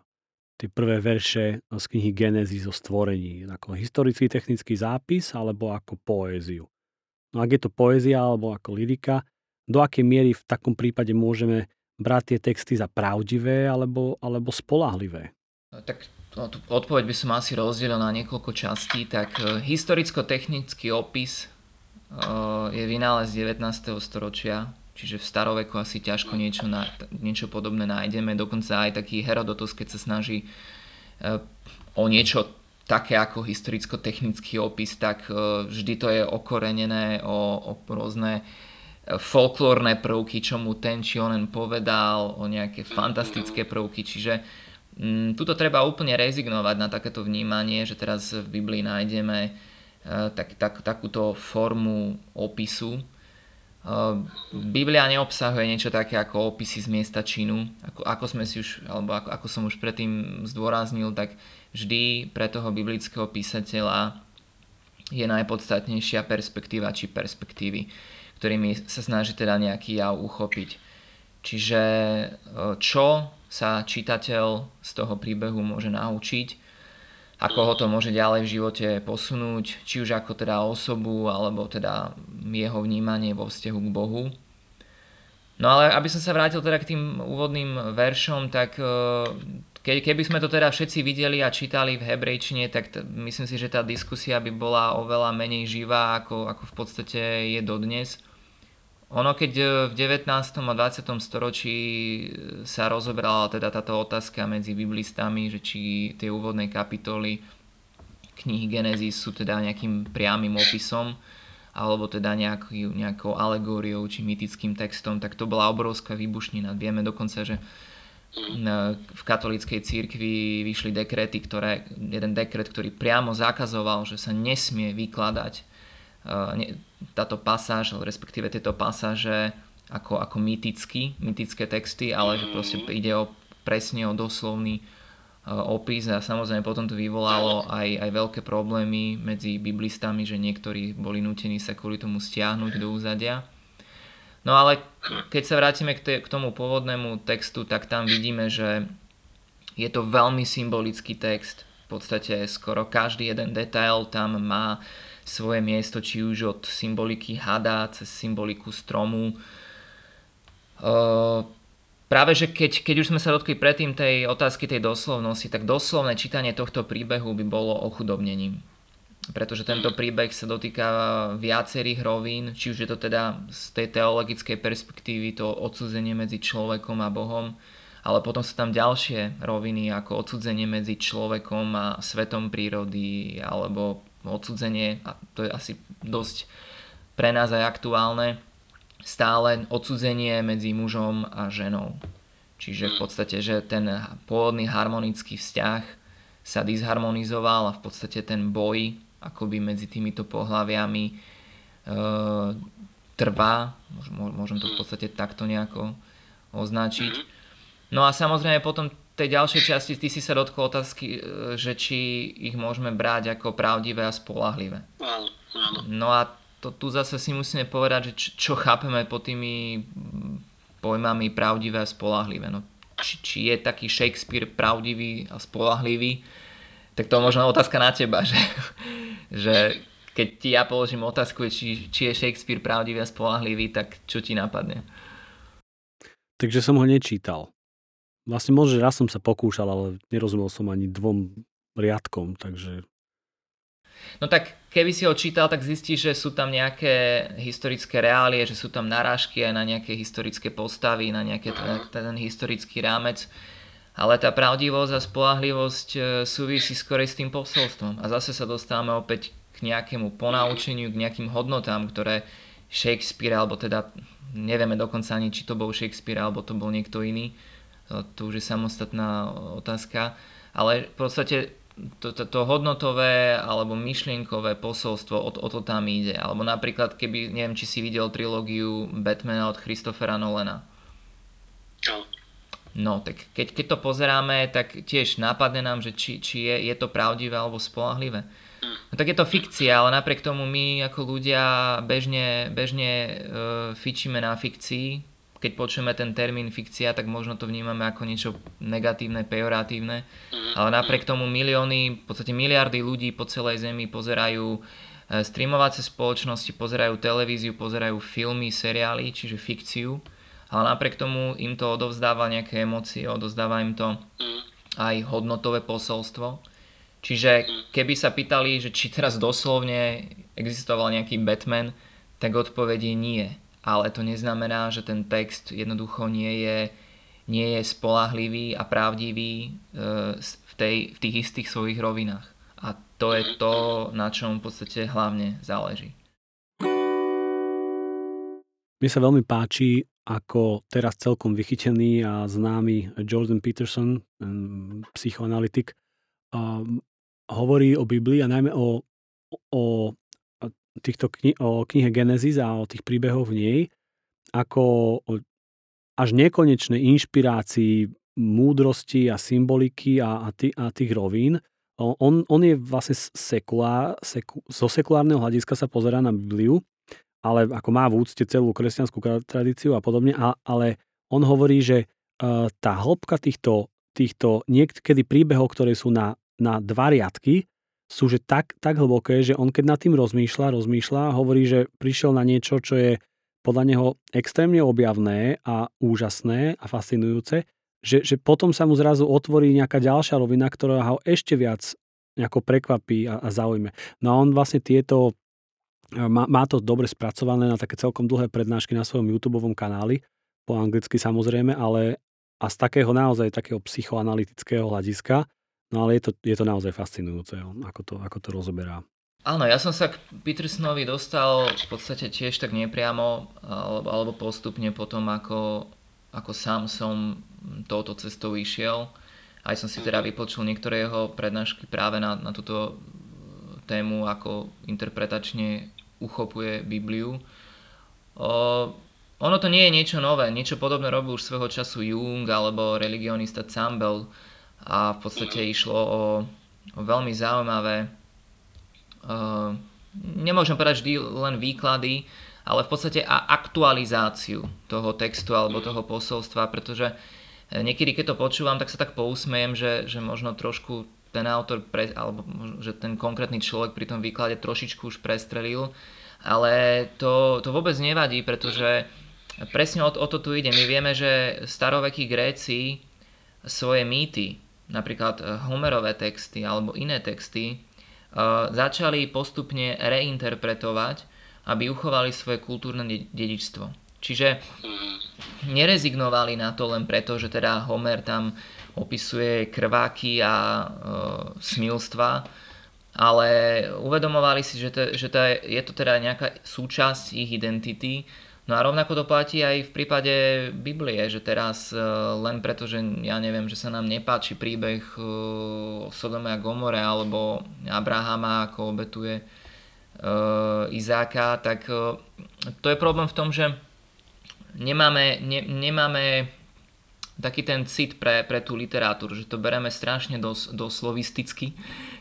tie prvé verše z knihy Genesis o stvorení? Ako historický technický zápis alebo ako poéziu? No ak je to poézia alebo ako lyrika, do akej miery v takom prípade môžeme brať tie texty za pravdivé alebo, alebo spolahlivé? Tak odpoveď by som asi rozdelil na niekoľko častí. Tak uh, historicko-technický opis uh, je vynález devätnásteho storočia. Čiže v staroveku asi ťažko niečo, na, niečo podobné nájdeme. Dokonca aj taký Herodotos, keď sa snaží e, o niečo také ako historicko-technický opis, tak e, vždy to je okorenené o, o rôzne folklórne prvky, čo mu ten či onen povedal, o nejaké fantastické prvky. Čiže m, tuto treba úplne rezignovať na takéto vnímanie, že teraz v Biblii nájdeme e, tak, tak, takúto formu opisu. Biblia neobsahuje niečo také ako opisy z miesta činu. Ako, ako sme si už, alebo ako, ako som už predtým zdôraznil, tak vždy pre toho biblického písateľa je najpodstatnejšia perspektíva či perspektívy, ktorými sa snaží teda nejaký jav uchopiť. Čiže čo sa čitateľ z toho príbehu môže naučiť, ako ho to môže ďalej v živote posunúť, či už ako teda osobu, alebo teda jeho vnímanie vo vzťahu k Bohu. No ale aby som sa vrátil teda k tým úvodným veršom, tak keby sme to teda všetci videli a čítali v hebrejčine, tak t- myslím si, že tá diskusia by bola oveľa menej živá, ako, ako v podstate je dodnes. Ono keď v devätnástom a dvadsiatom storočí sa rozobrala teda táto otázka medzi biblistami, že či tie úvodné kapitoly knihy Genesis sú teda nejakým priamym opisom alebo teda nejaký, nejakou alegóriou či mytickým textom, tak to bola obrovská výbušnina. Vieme dokonca, že v katolíckej cirkvi vyšli dekrety, ktoré, jeden dekret, ktorý priamo zakazoval, že sa nesmie vykladať táto pasáž, respektíve tieto pasáže ako, ako mytický, mytické texty, ale že proste ide o, presne o doslovný opis a samozrejme potom to vyvolalo aj, aj veľké problémy medzi biblistami, že niektorí boli nútení sa kvôli tomu stiahnuť do úzadia. No ale keď sa vrátime k, te, k tomu pôvodnému textu, tak tam vidíme, že je to veľmi symbolický text. V podstate skoro každý jeden detail tam má svoje miesto, či už od symboliky hada cez symboliku stromu. E, práve že keď, keď už sme sa dotkli predtým tej otázky tej doslovnosti, tak doslovné čítanie tohto príbehu by bolo ochudobnením. Pretože tento príbeh sa dotýka viacerých rovín, či už je to teda z tej teologickej perspektívy to odsudzenie medzi človekom a Bohom, ale potom sú tam ďalšie roviny ako odsudzenie medzi človekom a svetom prírody, alebo odsudzenie, a to je asi dosť pre nás aj aktuálne, stále odsudzenie medzi mužom a ženou. Čiže v podstate, že ten pôvodný harmonický vzťah sa disharmonizoval a v podstate ten boj akoby medzi týmito pohlaviami e, trvá. Môžem to v podstate takto nejako označiť. No a samozrejme potom tej ďalšej časti ty si sa dotkol otázky, že či ich môžeme brať ako pravdivé a spoľahlivé. Áno, áno. No a to, tu zase si musíme povedať, že čo, čo chápeme pod tými pojmami pravdivé a spoľahlivé. No, či, či je taký Shakespeare pravdivý a spoľahlivý, tak to je možno otázka na teba, že, že keď ti ja položím otázku, či, či je Shakespeare pravdivý a spoľahlivý, tak čo ti napadne? Takže som ho nečítal. Vlastne možno, že raz som sa pokúšal, ale nerozumel som ani dvom riadkom, takže... No tak keby si ho čítal, tak zistíš, že sú tam nejaké historické reálie, že sú tam narážky aj na nejaké historické postavy, na nejaký ten historický rámec, ale tá pravdivosť a spoľahlivosť súvisí skorej s tým posolstvom. A zase sa dostávame opäť k nejakému ponaučeniu, k nejakým hodnotám, ktoré Shakespeare, alebo teda nevieme dokonca ani, či to bol Shakespeare, alebo to bol niekto iný, to už je samostatná otázka, ale v podstate to, to, to hodnotové alebo myšlienkové posolstvo, o, o to tam ide. Alebo napríklad, keby, neviem, či si videl trilógiu Batmana od Christophera Nolana. No, tak keď, keď to pozeráme, tak tiež napadne nám, že či, či je, je to pravdivé alebo spoľahlivé. No tak je to fikcia, ale napriek tomu my ako ľudia bežne, bežne e, fičíme na fikcii. Keď počujeme ten termín fikcia, tak možno to vnímame ako niečo negatívne, pejoratívne, ale napriek tomu milióny, v podstate miliardy ľudí po celej zemi pozerajú streamovacie spoločnosti, pozerajú televíziu, pozerajú filmy, seriály, čiže fikciu, ale napriek tomu im to odovzdáva nejaké emócie, odovzdáva im to aj hodnotové posolstvo. Čiže keby sa pýtali, že či teraz doslovne existoval nejaký Batman, tak odpovede nie. Ale to neznamená, že ten text jednoducho nie je, nie je spoľahlivý a pravdivý v, tej, v tých istých svojich rovinách. A to je to, na čom v podstate hlavne záleží. Mne sa veľmi páči, ako teraz celkom vychytený a známy Jordan Peterson, psychoanalytik, hovorí o Biblii a najmä o... o týchto kni- o knihe Genesis a o tých príbehoch v nej ako až nekonečnej inšpirácii múdrosti a symboliky a, a, tý, a tých rovín. On, on je vlastne sekulár, seku, zo sekulárneho hľadiska sa pozerá na Bibliu, ale ako má v úcte celú kresťanskú tradíciu a podobne, a, ale on hovorí, že uh, tá hĺbka týchto, týchto niekedy príbehov, ktoré sú na, na dva riadky, sú že tak, tak hlboké, že on keď nad tým rozmýšľa, rozmýšľa, hovorí, že prišiel na niečo, čo je podľa neho extrémne objavné a úžasné a fascinujúce, že, že potom sa mu zrazu otvorí nejaká ďalšia rovina, ktorá ho ešte viac nejako prekvapí a, a zaujme. No a on vlastne tieto, má, má to dobre spracované na také celkom dlhé prednášky na svojom YouTubeovom kanáli, po anglicky samozrejme, ale a z takého naozaj takého psychoanalytického hľadiska, no ale je to, je to naozaj fascinujúce, ako to, ako to rozoberá. Áno, ja som sa k Petersonovi dostal v podstate tiež tak nepriamo alebo, alebo postupne potom, ako, ako sám som touto cestou išiel. Aj som si teda vypočul niektoré jeho prednášky práve na, na túto tému, ako interpretačne uchopuje Bibliu. O, ono to nie je niečo nové, niečo podobné robil už svojho času Jung alebo religionista Zambel a v podstate išlo o, o veľmi zaujímavé Uh, nemôžem povedať vždy len výklady, ale v podstate a aktualizáciu toho textu alebo toho posolstva, pretože niekedy keď to počúvam, tak sa tak pousmejem, že, že možno trošku ten autor pre, alebo že ten konkrétny človek pri tom výklade trošičku už prestrelil, ale to, to vôbec nevadí, pretože presne o, o to tu ide. My vieme, že starovekí Gréci svoje mýty, napríklad Homerové texty alebo iné texty, začali postupne reinterpretovať, aby uchovali svoje kultúrne dedičstvo. Čiže nerezignovali na to len preto, že teda Homer tam opisuje krváky a e, smilstva, ale uvedomovali si, že, te, že te, je to teda nejaká súčasť ich identity. No a rovnako to platí aj v prípade Biblie, že teraz e, len preto, že ja neviem, že sa nám nepáči príbeh e, o Sodome a Gomore alebo Abrahama, ako obetuje e, Izáka, tak e, to je problém v tom, že nemáme, ne, nemáme taký ten cit pre, pre tú literatúru, že to bereme strašne dos, doslovisticky,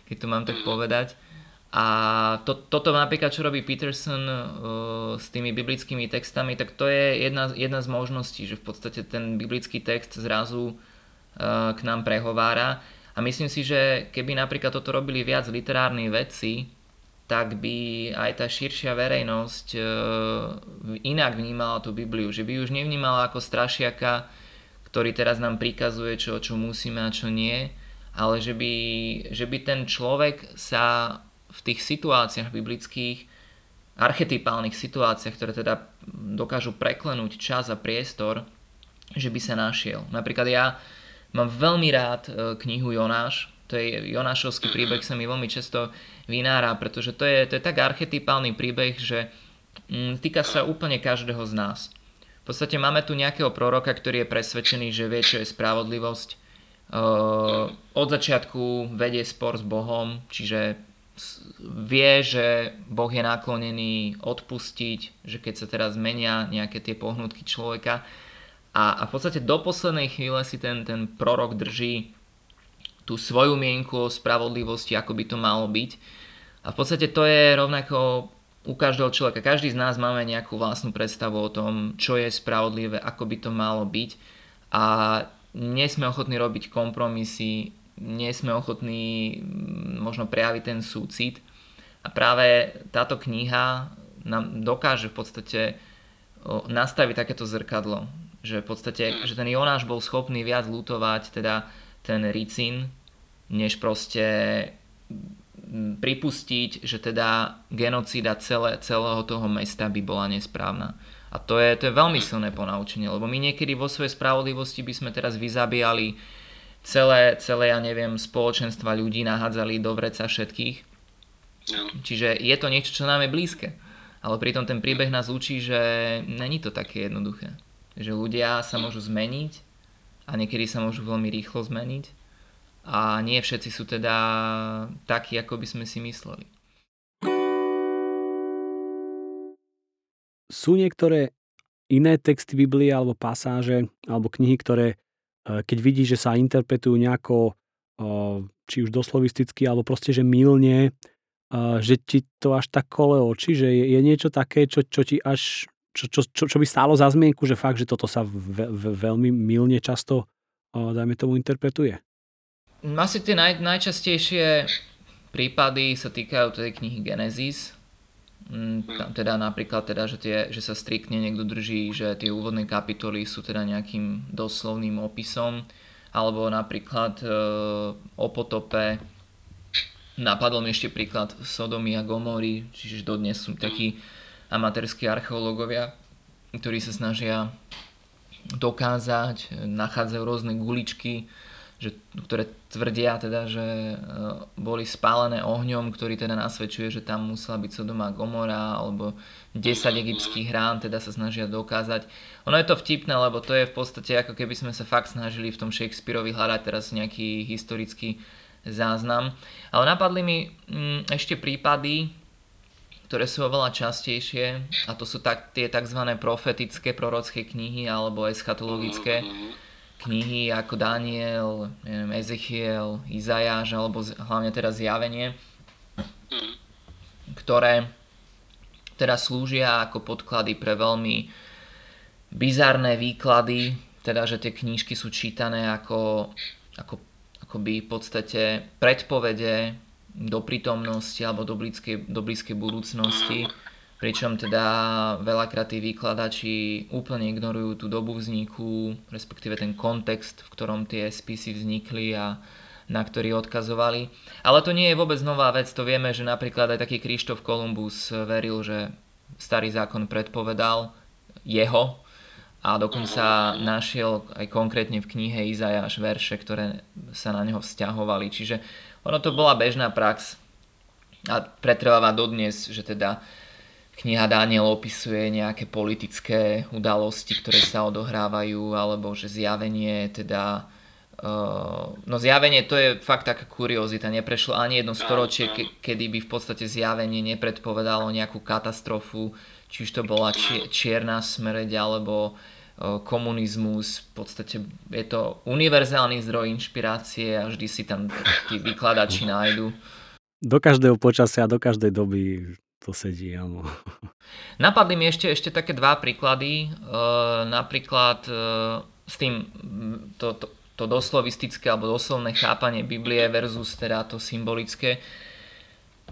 keď to mám tak povedať. A to, toto napríklad, čo robí Peterson uh, s tými biblickými textami, tak to je jedna, jedna z možností, že v podstate ten biblický text zrazu uh, k nám prehovára. A myslím si, že keby napríklad toto robili viac literárni vedci, tak by aj tá širšia verejnosť uh, inak vnímala tú Bibliu. Že by už nevnímala ako strašiaka, ktorý teraz nám prikazuje, čo, čo musíme a čo nie, ale že by, že by ten človek sa v tých situáciách biblických, archetypálnych situáciách, ktoré teda dokážu preklenúť čas a priestor, že by sa našiel. Napríklad ja mám veľmi rád knihu Jonáš, to je Jonášovský príbeh, sa mi veľmi často vynára, pretože to je, to je tak archetypálny príbeh, že týka sa úplne každého z nás. V podstate máme tu nejakého proroka, ktorý je presvedčený, že vie, čo je spravodlivosť. Od začiatku vedie spor s Bohom, čiže vie, že Boh je naklonený odpustiť, že keď sa teraz zmenia nejaké tie pohnutky človeka a, a v podstate do poslednej chvíle si ten, ten prorok drží tú svoju mienku o spravodlivosti, ako by to malo byť, a v podstate to je rovnako u každého človeka. Každý z nás máme nejakú vlastnú predstavu o tom, čo je spravodlivé, ako by to malo byť, a nie sme ochotní robiť kompromisy, nie sme ochotní možno prejaviť ten súcit, a práve táto kniha nám dokáže v podstate nastaviť takéto zrkadlo, že v podstate, že ten Jonáš bol schopný viac ľutovať teda ten ricin, než proste pripustiť, že teda genocída celé, celého toho mesta by bola nesprávna. A to je, to je veľmi silné ponaučenie, lebo my niekedy vo svojej spravodlivosti by sme teraz vyzabíjali Celé, celé, ja neviem, spoločenstva ľudí, nahádzali do vreca všetkých. No. Čiže je to niečo, čo nám je blízke. Ale pritom ten príbeh nás učí, že není to také jednoduché. Že ľudia sa môžu zmeniť a niekedy sa môžu veľmi rýchlo zmeniť. A nie všetci sú teda takí, ako by sme si mysleli. Sú niektoré iné texty Biblie alebo pasáže alebo knihy, ktoré keď vidíš, že sa interpretujú nejako či už doslovisticky alebo proste, že mylne, že ti to až tak kole oči, že je, je niečo také, čo, čo ti až čo, čo, čo, čo by stálo za zmienku, že fakt, že toto sa ve, ve, veľmi mylne často, dajme tomu, interpretuje. Asi tie naj, najčastejšie prípady sa týkajú tej knihy Genesis. Teda napríklad, teda, že, tie, že sa striktne niekto drží, že tie úvodné kapitoly sú teda nejakým doslovným opisom. Alebo napríklad e, o potope. Napadol mi ešte príklad Sodomy a Gomory, čiže dodnes sú takí amatérski archeológovia, ktorí sa snažia dokázať, nachádzajú rôzne guličky, že, ktoré tvrdia teda, že e, boli spálené ohňom, ktorý teda nasvedčuje, že tam musela byť Sodoma a Gomora, alebo desať egyptských hrán, teda sa snažia dokázať. Ono je to vtipné, lebo to je v podstate ako keby sme sa fakt snažili v tom Shakespeareovi hľadať teraz nejaký historický záznam. Ale napadli mi mm, ešte prípady, ktoré sú oveľa častejšie, a to sú tak, tie tzv. Profetické prorocké knihy alebo eschatologické knihy ako Daniel, Ezechiel, Izajáš alebo hlavne teda Zjavenie, ktoré teda slúžia ako podklady pre veľmi bizarné výklady, teda že tie knižky sú čítané ako, ako, akoby v podstate predpovede do prítomnosti alebo do blízkej, do blízkej budúcnosti, pričom teda veľakrát tí výkladači úplne ignorujú tú dobu vzniku, respektíve ten kontext, v ktorom tie spisy vznikli a na ktorý odkazovali. Ale to nie je vôbec nová vec, to vieme, že napríklad aj taký Krištof Kolumbus veril, že starý zákon predpovedal jeho a dokonca našiel aj konkrétne v knihe Izajáš verše, ktoré sa na neho vzťahovali, čiže ono to bola bežná prax a pretrváva dodnes, že teda kniha Daniel opisuje nejaké politické udalosti, ktoré sa odohrávajú, alebo že zjavenie teda... Uh, no zjavenie to je fakt taká kuriozita, neprešlo ani jedno storočie, ke- kedy by v podstate zjavenie nepredpovedalo nejakú katastrofu, či už to bola či- čierna smrť, alebo komunizmus, v podstate je to univerzálny zdroj inšpirácie a vždy si tam tí vykladači nájdu. Do každého počasia, do každej doby to sedí, áno. Napadli mi ešte, ešte také dva príklady, e, napríklad e, s tým to, to, to doslovistické alebo doslovné chápanie Biblie versus teda to symbolické.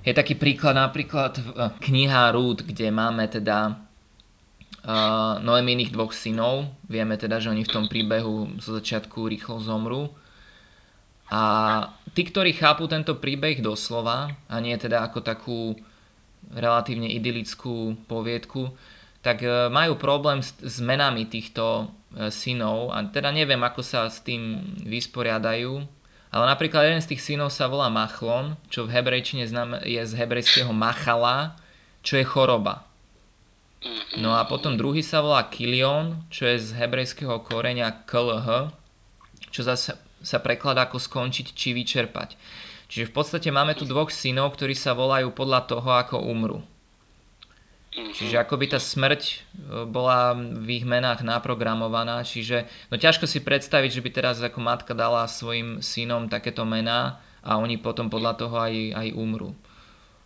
Je taký príklad napríklad kniha Rút, kde máme teda Uh, Noeminých dvoch synov. Vieme teda, že oni v tom príbehu zo začiatku rýchlo zomrú. A tí, ktorí chápu tento príbeh doslova, a nie teda ako takú relatívne idylickú poviedku, tak uh, majú problém s, s menami týchto uh, synov. A teda neviem, ako sa s tým vysporiadajú. Ale napríklad jeden z tých synov sa volá Machlon, čo v hebrejčine je z hebrejského machala, čo je choroba. No a potom druhý sa volá Kilion, čo je z hebrejského koreňa klh, čo zase sa prekladá ako skončiť či vyčerpať. Čiže v podstate máme tu dvoch synov, ktorí sa volajú podľa toho, ako umrú. Čiže akoby tá smrť bola v ich menách naprogramovaná, čiže no ťažko si predstaviť, že by teraz ako matka dala svojim synom takéto mená a oni potom podľa toho aj, aj umrú.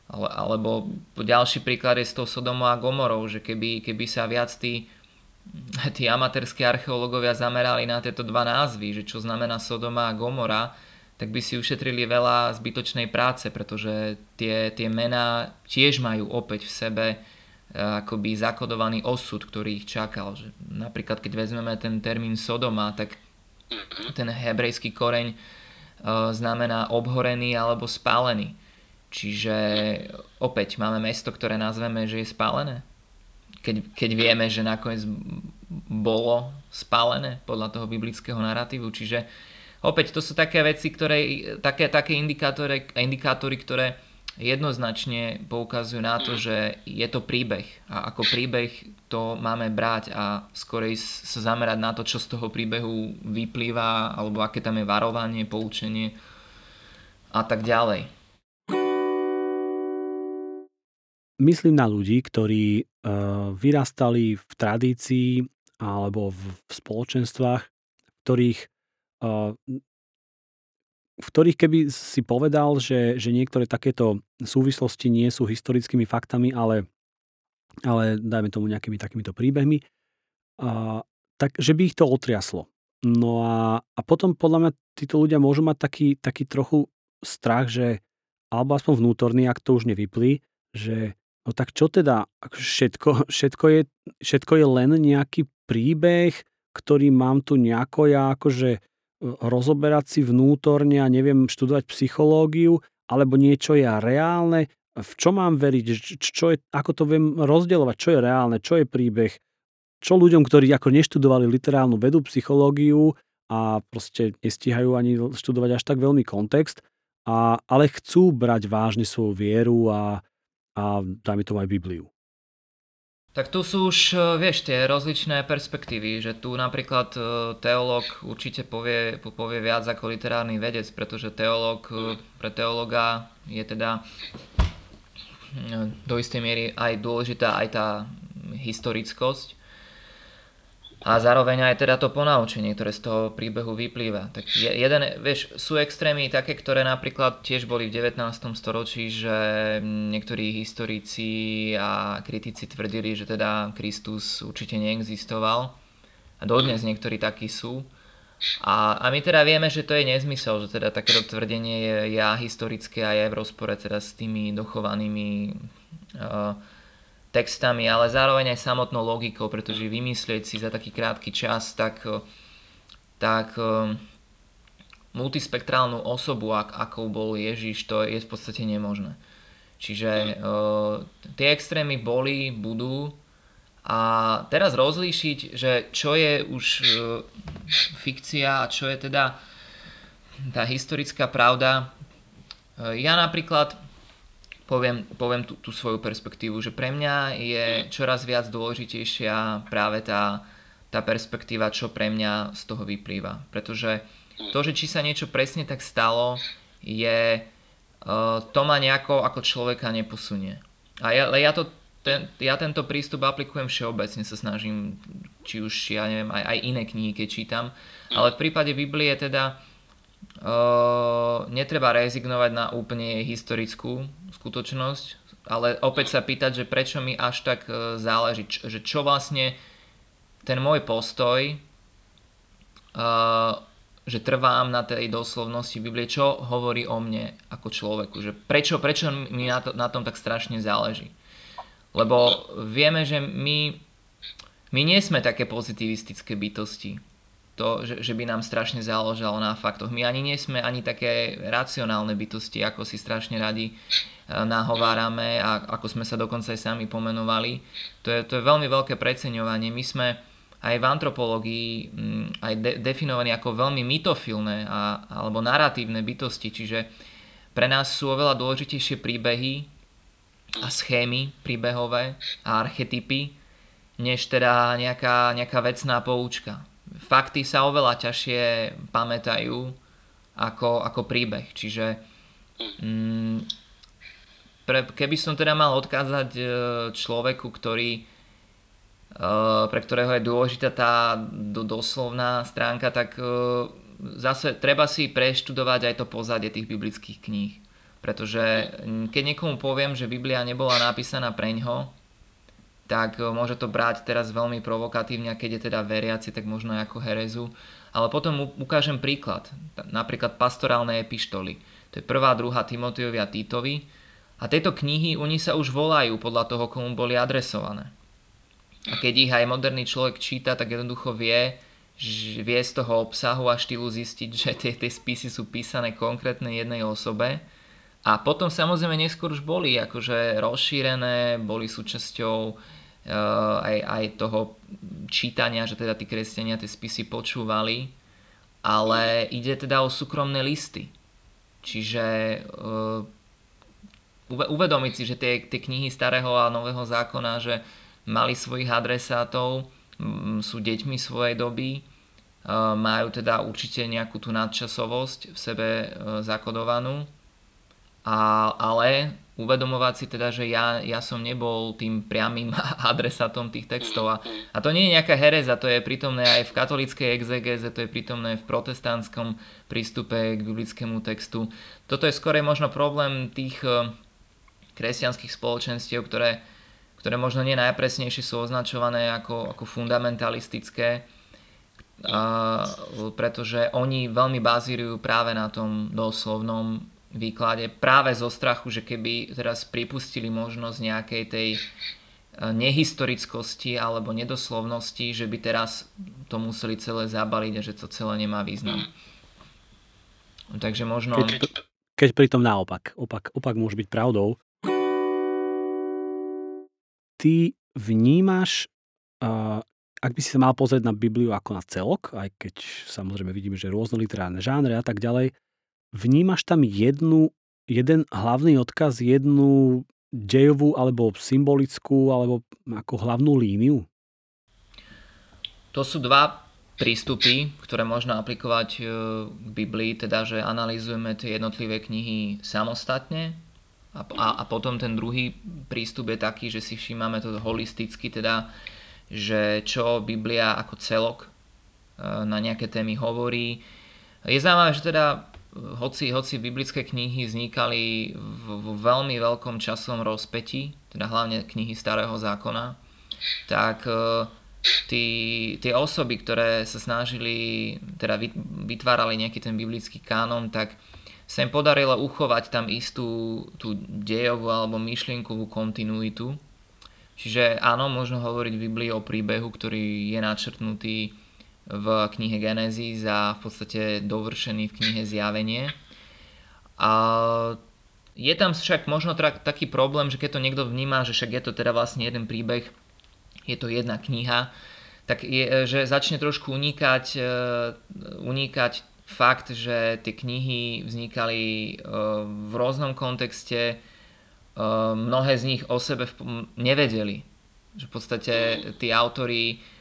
Ale, alebo ďalší príklad je s tou Sodomou a Gomorou, že keby, keby sa viac tí, tí amatérski archeológovia zamerali na tieto dva názvy, že čo znamená Sodoma a Gomora, tak by si ušetrili veľa zbytočnej práce, pretože tie, tie mená tiež majú opäť v sebe akoby zakodovaný osud, ktorý ich čakal. Že napríklad keď vezmeme ten termín Sodoma, tak ten hebrejský koreň znamená obhorený alebo spálený. Čiže opäť máme mesto, ktoré nazveme, že je spálené. Keď, keď vieme, že nakoniec bolo spálené podľa toho biblického narratívu. Čiže opäť to sú také veci, ktoré, také, také indikátory, indikátory, ktoré jednoznačne poukazujú na to, že je to príbeh. A ako príbeh to máme brať a skorej sa zamerať na to, čo z toho príbehu vyplýva, alebo aké tam je varovanie, poučenie a tak ďalej. Myslím na ľudí, ktorí e, vyrastali v tradícii alebo v, v spoločenstvách, ktorých, e, v ktorých keby si povedal, že, že niektoré takéto súvislosti nie sú historickými faktami, ale, ale dajme tomu nejakými takýmito príbehmi, a, tak že by ich to otriaslo. No a, a potom podľa mňa títo ľudia môžu mať taký, taký trochu strach, že alebo aspoň vnútorný, ak to už nevyplí, že no tak čo teda, všetko, všetko, je, všetko je len nejaký príbeh, ktorý mám tu nejako ja akože rozoberať si vnútorne a neviem študovať psychológiu, alebo niečo je reálne, v čo mám veriť, čo je, ako to viem rozdielovať, čo je reálne, čo je príbeh, čo ľuďom, ktorí ako neštudovali literálnu vedu, psychológiu a proste nestihajú ani študovať až tak veľmi kontext, a, ale chcú brať vážne svoju vieru a a dajme tomu aj Bibliu. Tak tu sú už, vieš, tie rozličné perspektívy, že tu napríklad teológ určite povie, povie viac ako literárny vedec, pretože teológ, pre teológa je teda do istej miery aj dôležitá aj tá historickosť a zároveň aj teda to ponaučenie, ktoré z toho príbehu vyplýva. Tak jeden, vieš, sú extrémy také, ktoré napríklad tiež boli v devätnástom storočí, že niektorí historici a kritici tvrdili, že teda Kristus určite neexistoval. A dodnes niektorí takí sú. A, a my teda vieme, že to je nezmysel, že teda takéto tvrdenie je, je ahistorické a je v rozpore teda s tými dochovanými uh, textami, ale zároveň aj samotnou logikou, pretože vymyslieť si za taký krátky čas tak, tak multispektrálnu osobu, ak, akou bol Ježiš, to je v podstate nemožné. Čiže uh, tie extrémy boli, budú a teraz rozlíšiť, že čo je už uh, fikcia a čo je teda tá historická pravda. Uh, ja napríklad Poviem, poviem tú, tú svoju perspektívu, že pre mňa je čoraz viac dôležitejšia práve tá, tá perspektíva, čo pre mňa z toho vyplýva. Pretože to, že či sa niečo presne tak stalo, je, to ma nejako ako človeka neposunie. A ja, ja, to, ten, ja tento prístup aplikujem všeobecne, sa snažím, či už ja neviem, aj, aj iné knihy, keď čítam. Ale v prípade Biblie teda Uh, netreba rezignovať na úplne historickú skutočnosť, ale opäť sa pýtať, že prečo mi až tak uh, záleží, Č- že čo vlastne ten môj postoj, uh, že trvám na tej doslovnosti Biblie, čo hovorí o mne ako človeku, že prečo, prečo mi na, to, na tom tak strašne záleží. Lebo vieme, že my, my nie sme také pozitivistické bytosti. To, že, že by nám strašne záležalo na faktoch. My ani nie sme ani také racionálne bytosti, ako si strašne radi nahovárame a ako sme sa dokonca aj sami pomenovali. To je, to je veľmi veľké preceňovanie. My sme aj v antropológii aj de- definovaní ako veľmi mytofilné a, alebo naratívne bytosti, čiže pre nás sú oveľa dôležitejšie príbehy a schémy príbehové a archetypy, než teda nejaká, nejaká vecná poučka. Fakty sa oveľa ťažšie pamätajú ako, ako príbeh. Čiže mm, pre, keby som teda mal odkázať človeku, ktorý, pre ktorého je dôležitá tá doslovná stránka, tak zase treba si preštudovať aj to pozadie tých biblických kníh. Pretože keď niekomu poviem, že Biblia nebola napísaná preňho, tak môže to brať teraz veľmi provokatívne, a keď je teda veriaci, tak možno aj ako herezu. Ale potom ukážem príklad, napríklad pastorálne epištoly. To je prvá, druhá Timotejovi a Títovi. A tieto knihy, oni sa už volajú podľa toho, komu boli adresované. A keď ich aj moderný človek číta, tak jednoducho vie, vie z toho obsahu a štýlu zistiť, že tie, tie spisy sú písané konkrétnej jednej osobe. A potom samozrejme neskôr už boli akože rozšírené, boli súčasťou e, aj, aj toho čítania, že teda tí kresťania tie spisy počúvali, ale ide teda o súkromné listy. Čiže e, uvedomiť si, že tie, tie knihy Starého a Nového zákona, že mali svojich adresátov, m, sú deťmi svojej doby, e, majú teda určite nejakú tú nadčasovosť v sebe e, zakodovanú. A, ale uvedomovať si teda, že ja, ja som nebol tým priamým adresátom tých textov. A, a to nie je nejaká hereza, to je prítomné aj v katolíckej exegéze, to je prítomné v protestantskom prístupe k biblickému textu. Toto je skôr možno problém tých kresťanských spoločenstiev, ktoré, ktoré možno nie najpresnejšie sú označované ako, ako fundamentalistické, a, pretože oni veľmi bazírujú práve na tom doslovnom výklade práve zo strachu, že keby teraz pripustili možnosť nejakej tej nehistorickosti alebo nedoslovnosti, že by teraz to museli celé zabaliť a že to celé nemá význam. Takže možno... Keď, keď pritom naopak. Opak, opak môže byť pravdou. Ty vnímaš, uh, ak by si sa mal pozrieť na Bibliu ako na celok, aj keď samozrejme vidíme, že rôzne literárne žánre a tak ďalej, vnímaš tam jednu, jeden hlavný odkaz, jednu dejovú alebo symbolickú alebo ako hlavnú líniu? To sú dva prístupy, ktoré možno aplikovať k Biblii, teda že analyzujeme tie jednotlivé knihy samostatne a, a, a potom ten druhý prístup je taký, že si všímame to holisticky, teda že čo Biblia ako celok na nejaké témy hovorí. Je zaujímavé, že teda Hoci, hoci biblické knihy vznikali vo veľmi veľkom časovom rozpätí, teda hlavne knihy Starého zákona, tak tie osoby, ktoré sa snažili, teda vytvárali nejaký ten biblický kánon, tak sa im podarilo uchovať tam istú tú dejovú alebo myšlienkovú kontinuitu. Čiže áno, možno hovoriť v Biblii o príbehu, ktorý je načrtnutý v knihe Genézis a v podstate dovršený v knihe Zjavenie. A je tam však možno tra- taký problém, že keď to niekto vníma, že však je to teda vlastne jeden príbeh, je to jedna kniha, tak je, že začne trošku unikať, e, unikať fakt, že tie knihy vznikali e, v rôznom kontexte, e, mnohé z nich o sebe v, nevedeli. Že v podstate tí autori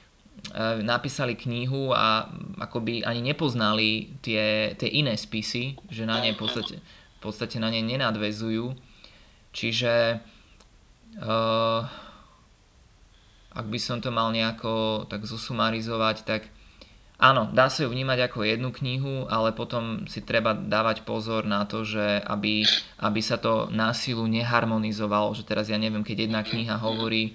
napísali knihu a akoby ani nepoznali tie, tie iné spisy, že na ne v podstate, v podstate na ne nenadvezujú. Čiže uh, ak by som to mal nejako tak zosumarizovať, tak áno, dá sa ju vnímať ako jednu knihu, ale potom si treba dávať pozor na to, že aby, aby sa to na silu neharmonizovalo, že teraz ja neviem, keď jedna kniha hovorí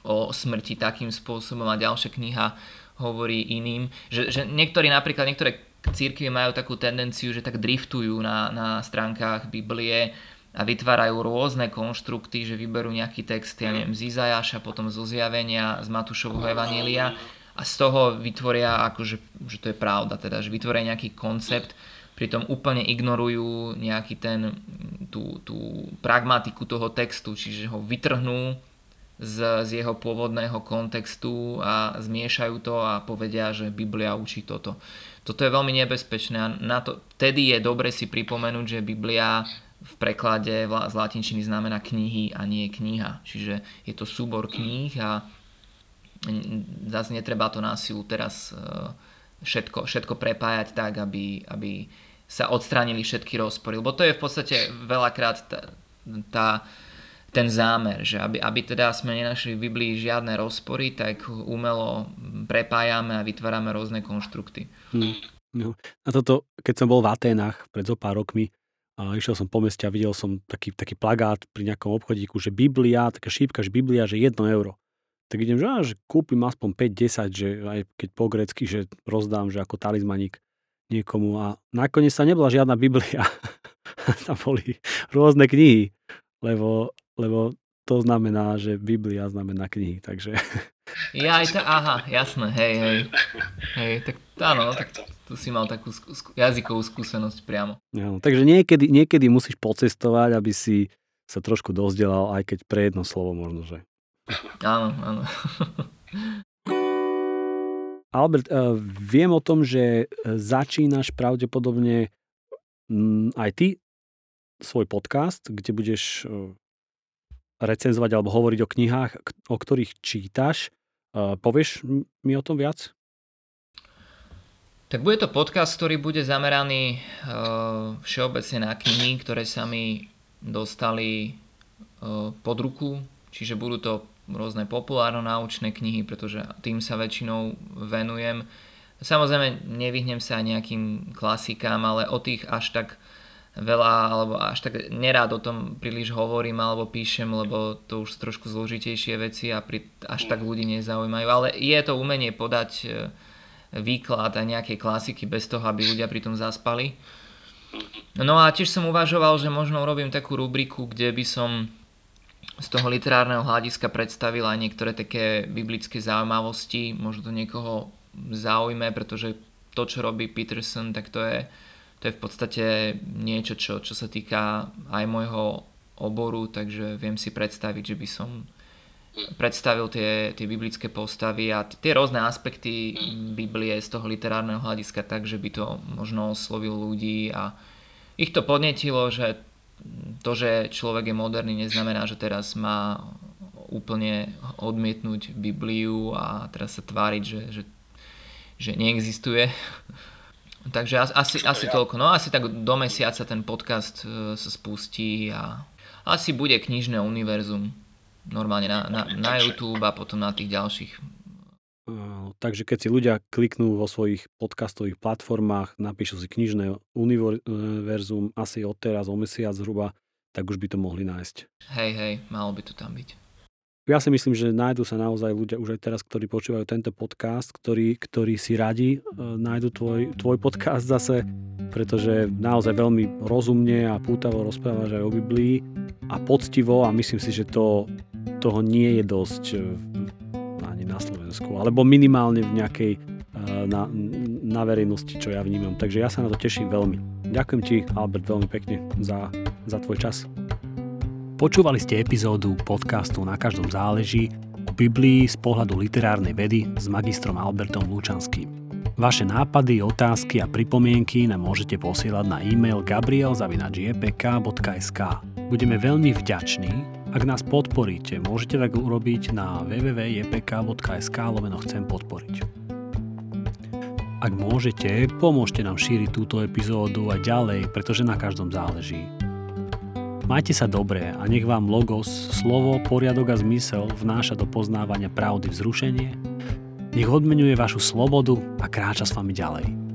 o smrti takým spôsobom a ďalšia kniha hovorí iným. Že, že niektorí napríklad, niektoré cirkvi majú takú tendenciu, že tak driftujú na, na stránkach Biblie a vytvárajú rôzne konštrukty, že vyberú nejaký text, ja neviem, z Izajaša, potom zo Zjavenia, z Matúšovho evanjelia a z toho vytvoria, akože, že to je pravda, teda, že vytvoria nejaký koncept, pritom úplne ignorujú nejaký ten, tú, tú pragmatiku toho textu, čiže ho vytrhnú Z, z jeho pôvodného kontextu a zmiešajú to a povedia, že Biblia učí toto. Toto je veľmi nebezpečné a na to, vtedy je dobre si pripomenúť, že Biblia v preklade z latinčiny znamená knihy a nie kniha. Čiže je to súbor kníh a zase netreba to na silu teraz všetko, všetko prepájať tak, aby, aby sa odstránili všetky rozpory. Lebo to je v podstate veľakrát tá, tá ten zámer, že aby, aby teda sme nenašli v Biblii žiadne rozpory, tak umelo prepájame a vytvárame rôzne konštrukty. Hmm. No. Na toto, keď som bol v Aténach pred zo pár rokmi, a išiel som po meste a videl som taký, taký plagát pri nejakom obchodíku, že Biblia, taká šípka, že Biblia, že jedno euro. Tak idem, že, á, že kúpim aspoň päť desať, že aj keď po grécky, že rozdám, že ako talizmaník niekomu. A nakoniec sa nebola žiadna Biblia. Tam boli rôzne knihy, lebo lebo to znamená, že Biblia znamená knihy, takže... Ja aj tá, aha, jasné, hej, hej. hej tak áno, tak tu si mal takú skú, jazykovú skúsenosť priamo. Áno, takže niekedy, niekedy musíš pocestovať, aby si sa trošku dozdelal, aj keď pre jedno slovo možno, že... Áno, áno. Albert, viem o tom, že začínaš pravdepodobne aj ty svoj podcast, kde budeš recenzovať alebo hovoriť o knihách, o ktorých čítaš. Povieš mi o tom viac? Tak bude to podcast, ktorý bude zameraný všeobecne na knihy, ktoré sa mi dostali pod ruku, čiže budú to rôzne populárno-náučné knihy, pretože tým sa väčšinou venujem. Samozrejme, nevyhnem sa nejakým klasikám, ale o tých až tak veľa, alebo až tak nerád o tom príliš hovorím alebo píšem, lebo to už sú trošku zložitejšie veci a pri, až tak ľudí nezaujímajú. Ale je to umenie podať výklad a nejaké klasiky bez toho, aby ľudia pri tom zaspali. No a tiež som uvažoval, že možno urobím takú rubriku, kde by som z toho literárneho hľadiska predstavil aj niektoré také biblické zaujímavosti. Možno to niekoho zaujme, pretože to, čo robí Peterson, tak to je To je v podstate niečo, čo, čo sa týka aj môjho oboru, takže viem si predstaviť, že by som predstavil tie, tie biblické postavy a tie rôzne aspekty Biblie z toho literárneho hľadiska tak, že by to možno oslovilo ľudí a ich to podnetilo, že to, že človek je moderný, neznamená, že teraz má úplne odmietnúť Bibliu a teraz sa tváriť, že, že, že neexistuje. Takže asi, asi toľko. No asi tak do mesiaca ten podcast sa spustí a asi bude Knižné univerzum normálne na, na, na YouTube a potom na tých ďalších. Takže keď si ľudia kliknú vo svojich podcastových platformách, napíšu si Knižné univerzum asi od teraz o mesiac zhruba, tak už by to mohli nájsť. Hej, hej, malo by to tam byť. Ja si myslím, že nájdu sa naozaj ľudia už aj teraz, ktorí počúvajú tento podcast, ktorí, ktorí si radi nájdu tvoj, tvoj podcast zase, pretože naozaj veľmi rozumne a pútavo rozprávaš aj o Biblii a poctivo a myslím si, že to, toho nie je dosť ani na Slovensku, alebo minimálne v nejakej na, na verejnosti, čo ja vnímam. Takže ja sa na to teším veľmi. Ďakujem ti, Albert, veľmi pekne za, za tvoj čas. Počúvali ste epizódu podcastu Na každom záleží o Biblii z pohľadu literárnej vedy s magistrom Albertom Lučanským. Vaše nápady, otázky a pripomienky nám môžete posielať na e-mail gabriel zavináč j p k bodka s k. Budeme veľmi vďační, ak nás podporíte. Môžete tak urobiť na w w w bodka j p k bodka s k lomeno chcem podporiť. Ak môžete, pomôžte nám šíriť túto epizódu a ďalej, pretože na každom záleží. Majte sa dobre a nech vám logos, slovo, poriadok a zmysel vnáša do poznávania pravdy vzrušenie, nech odmenuje vašu slobodu a kráča s vami ďalej.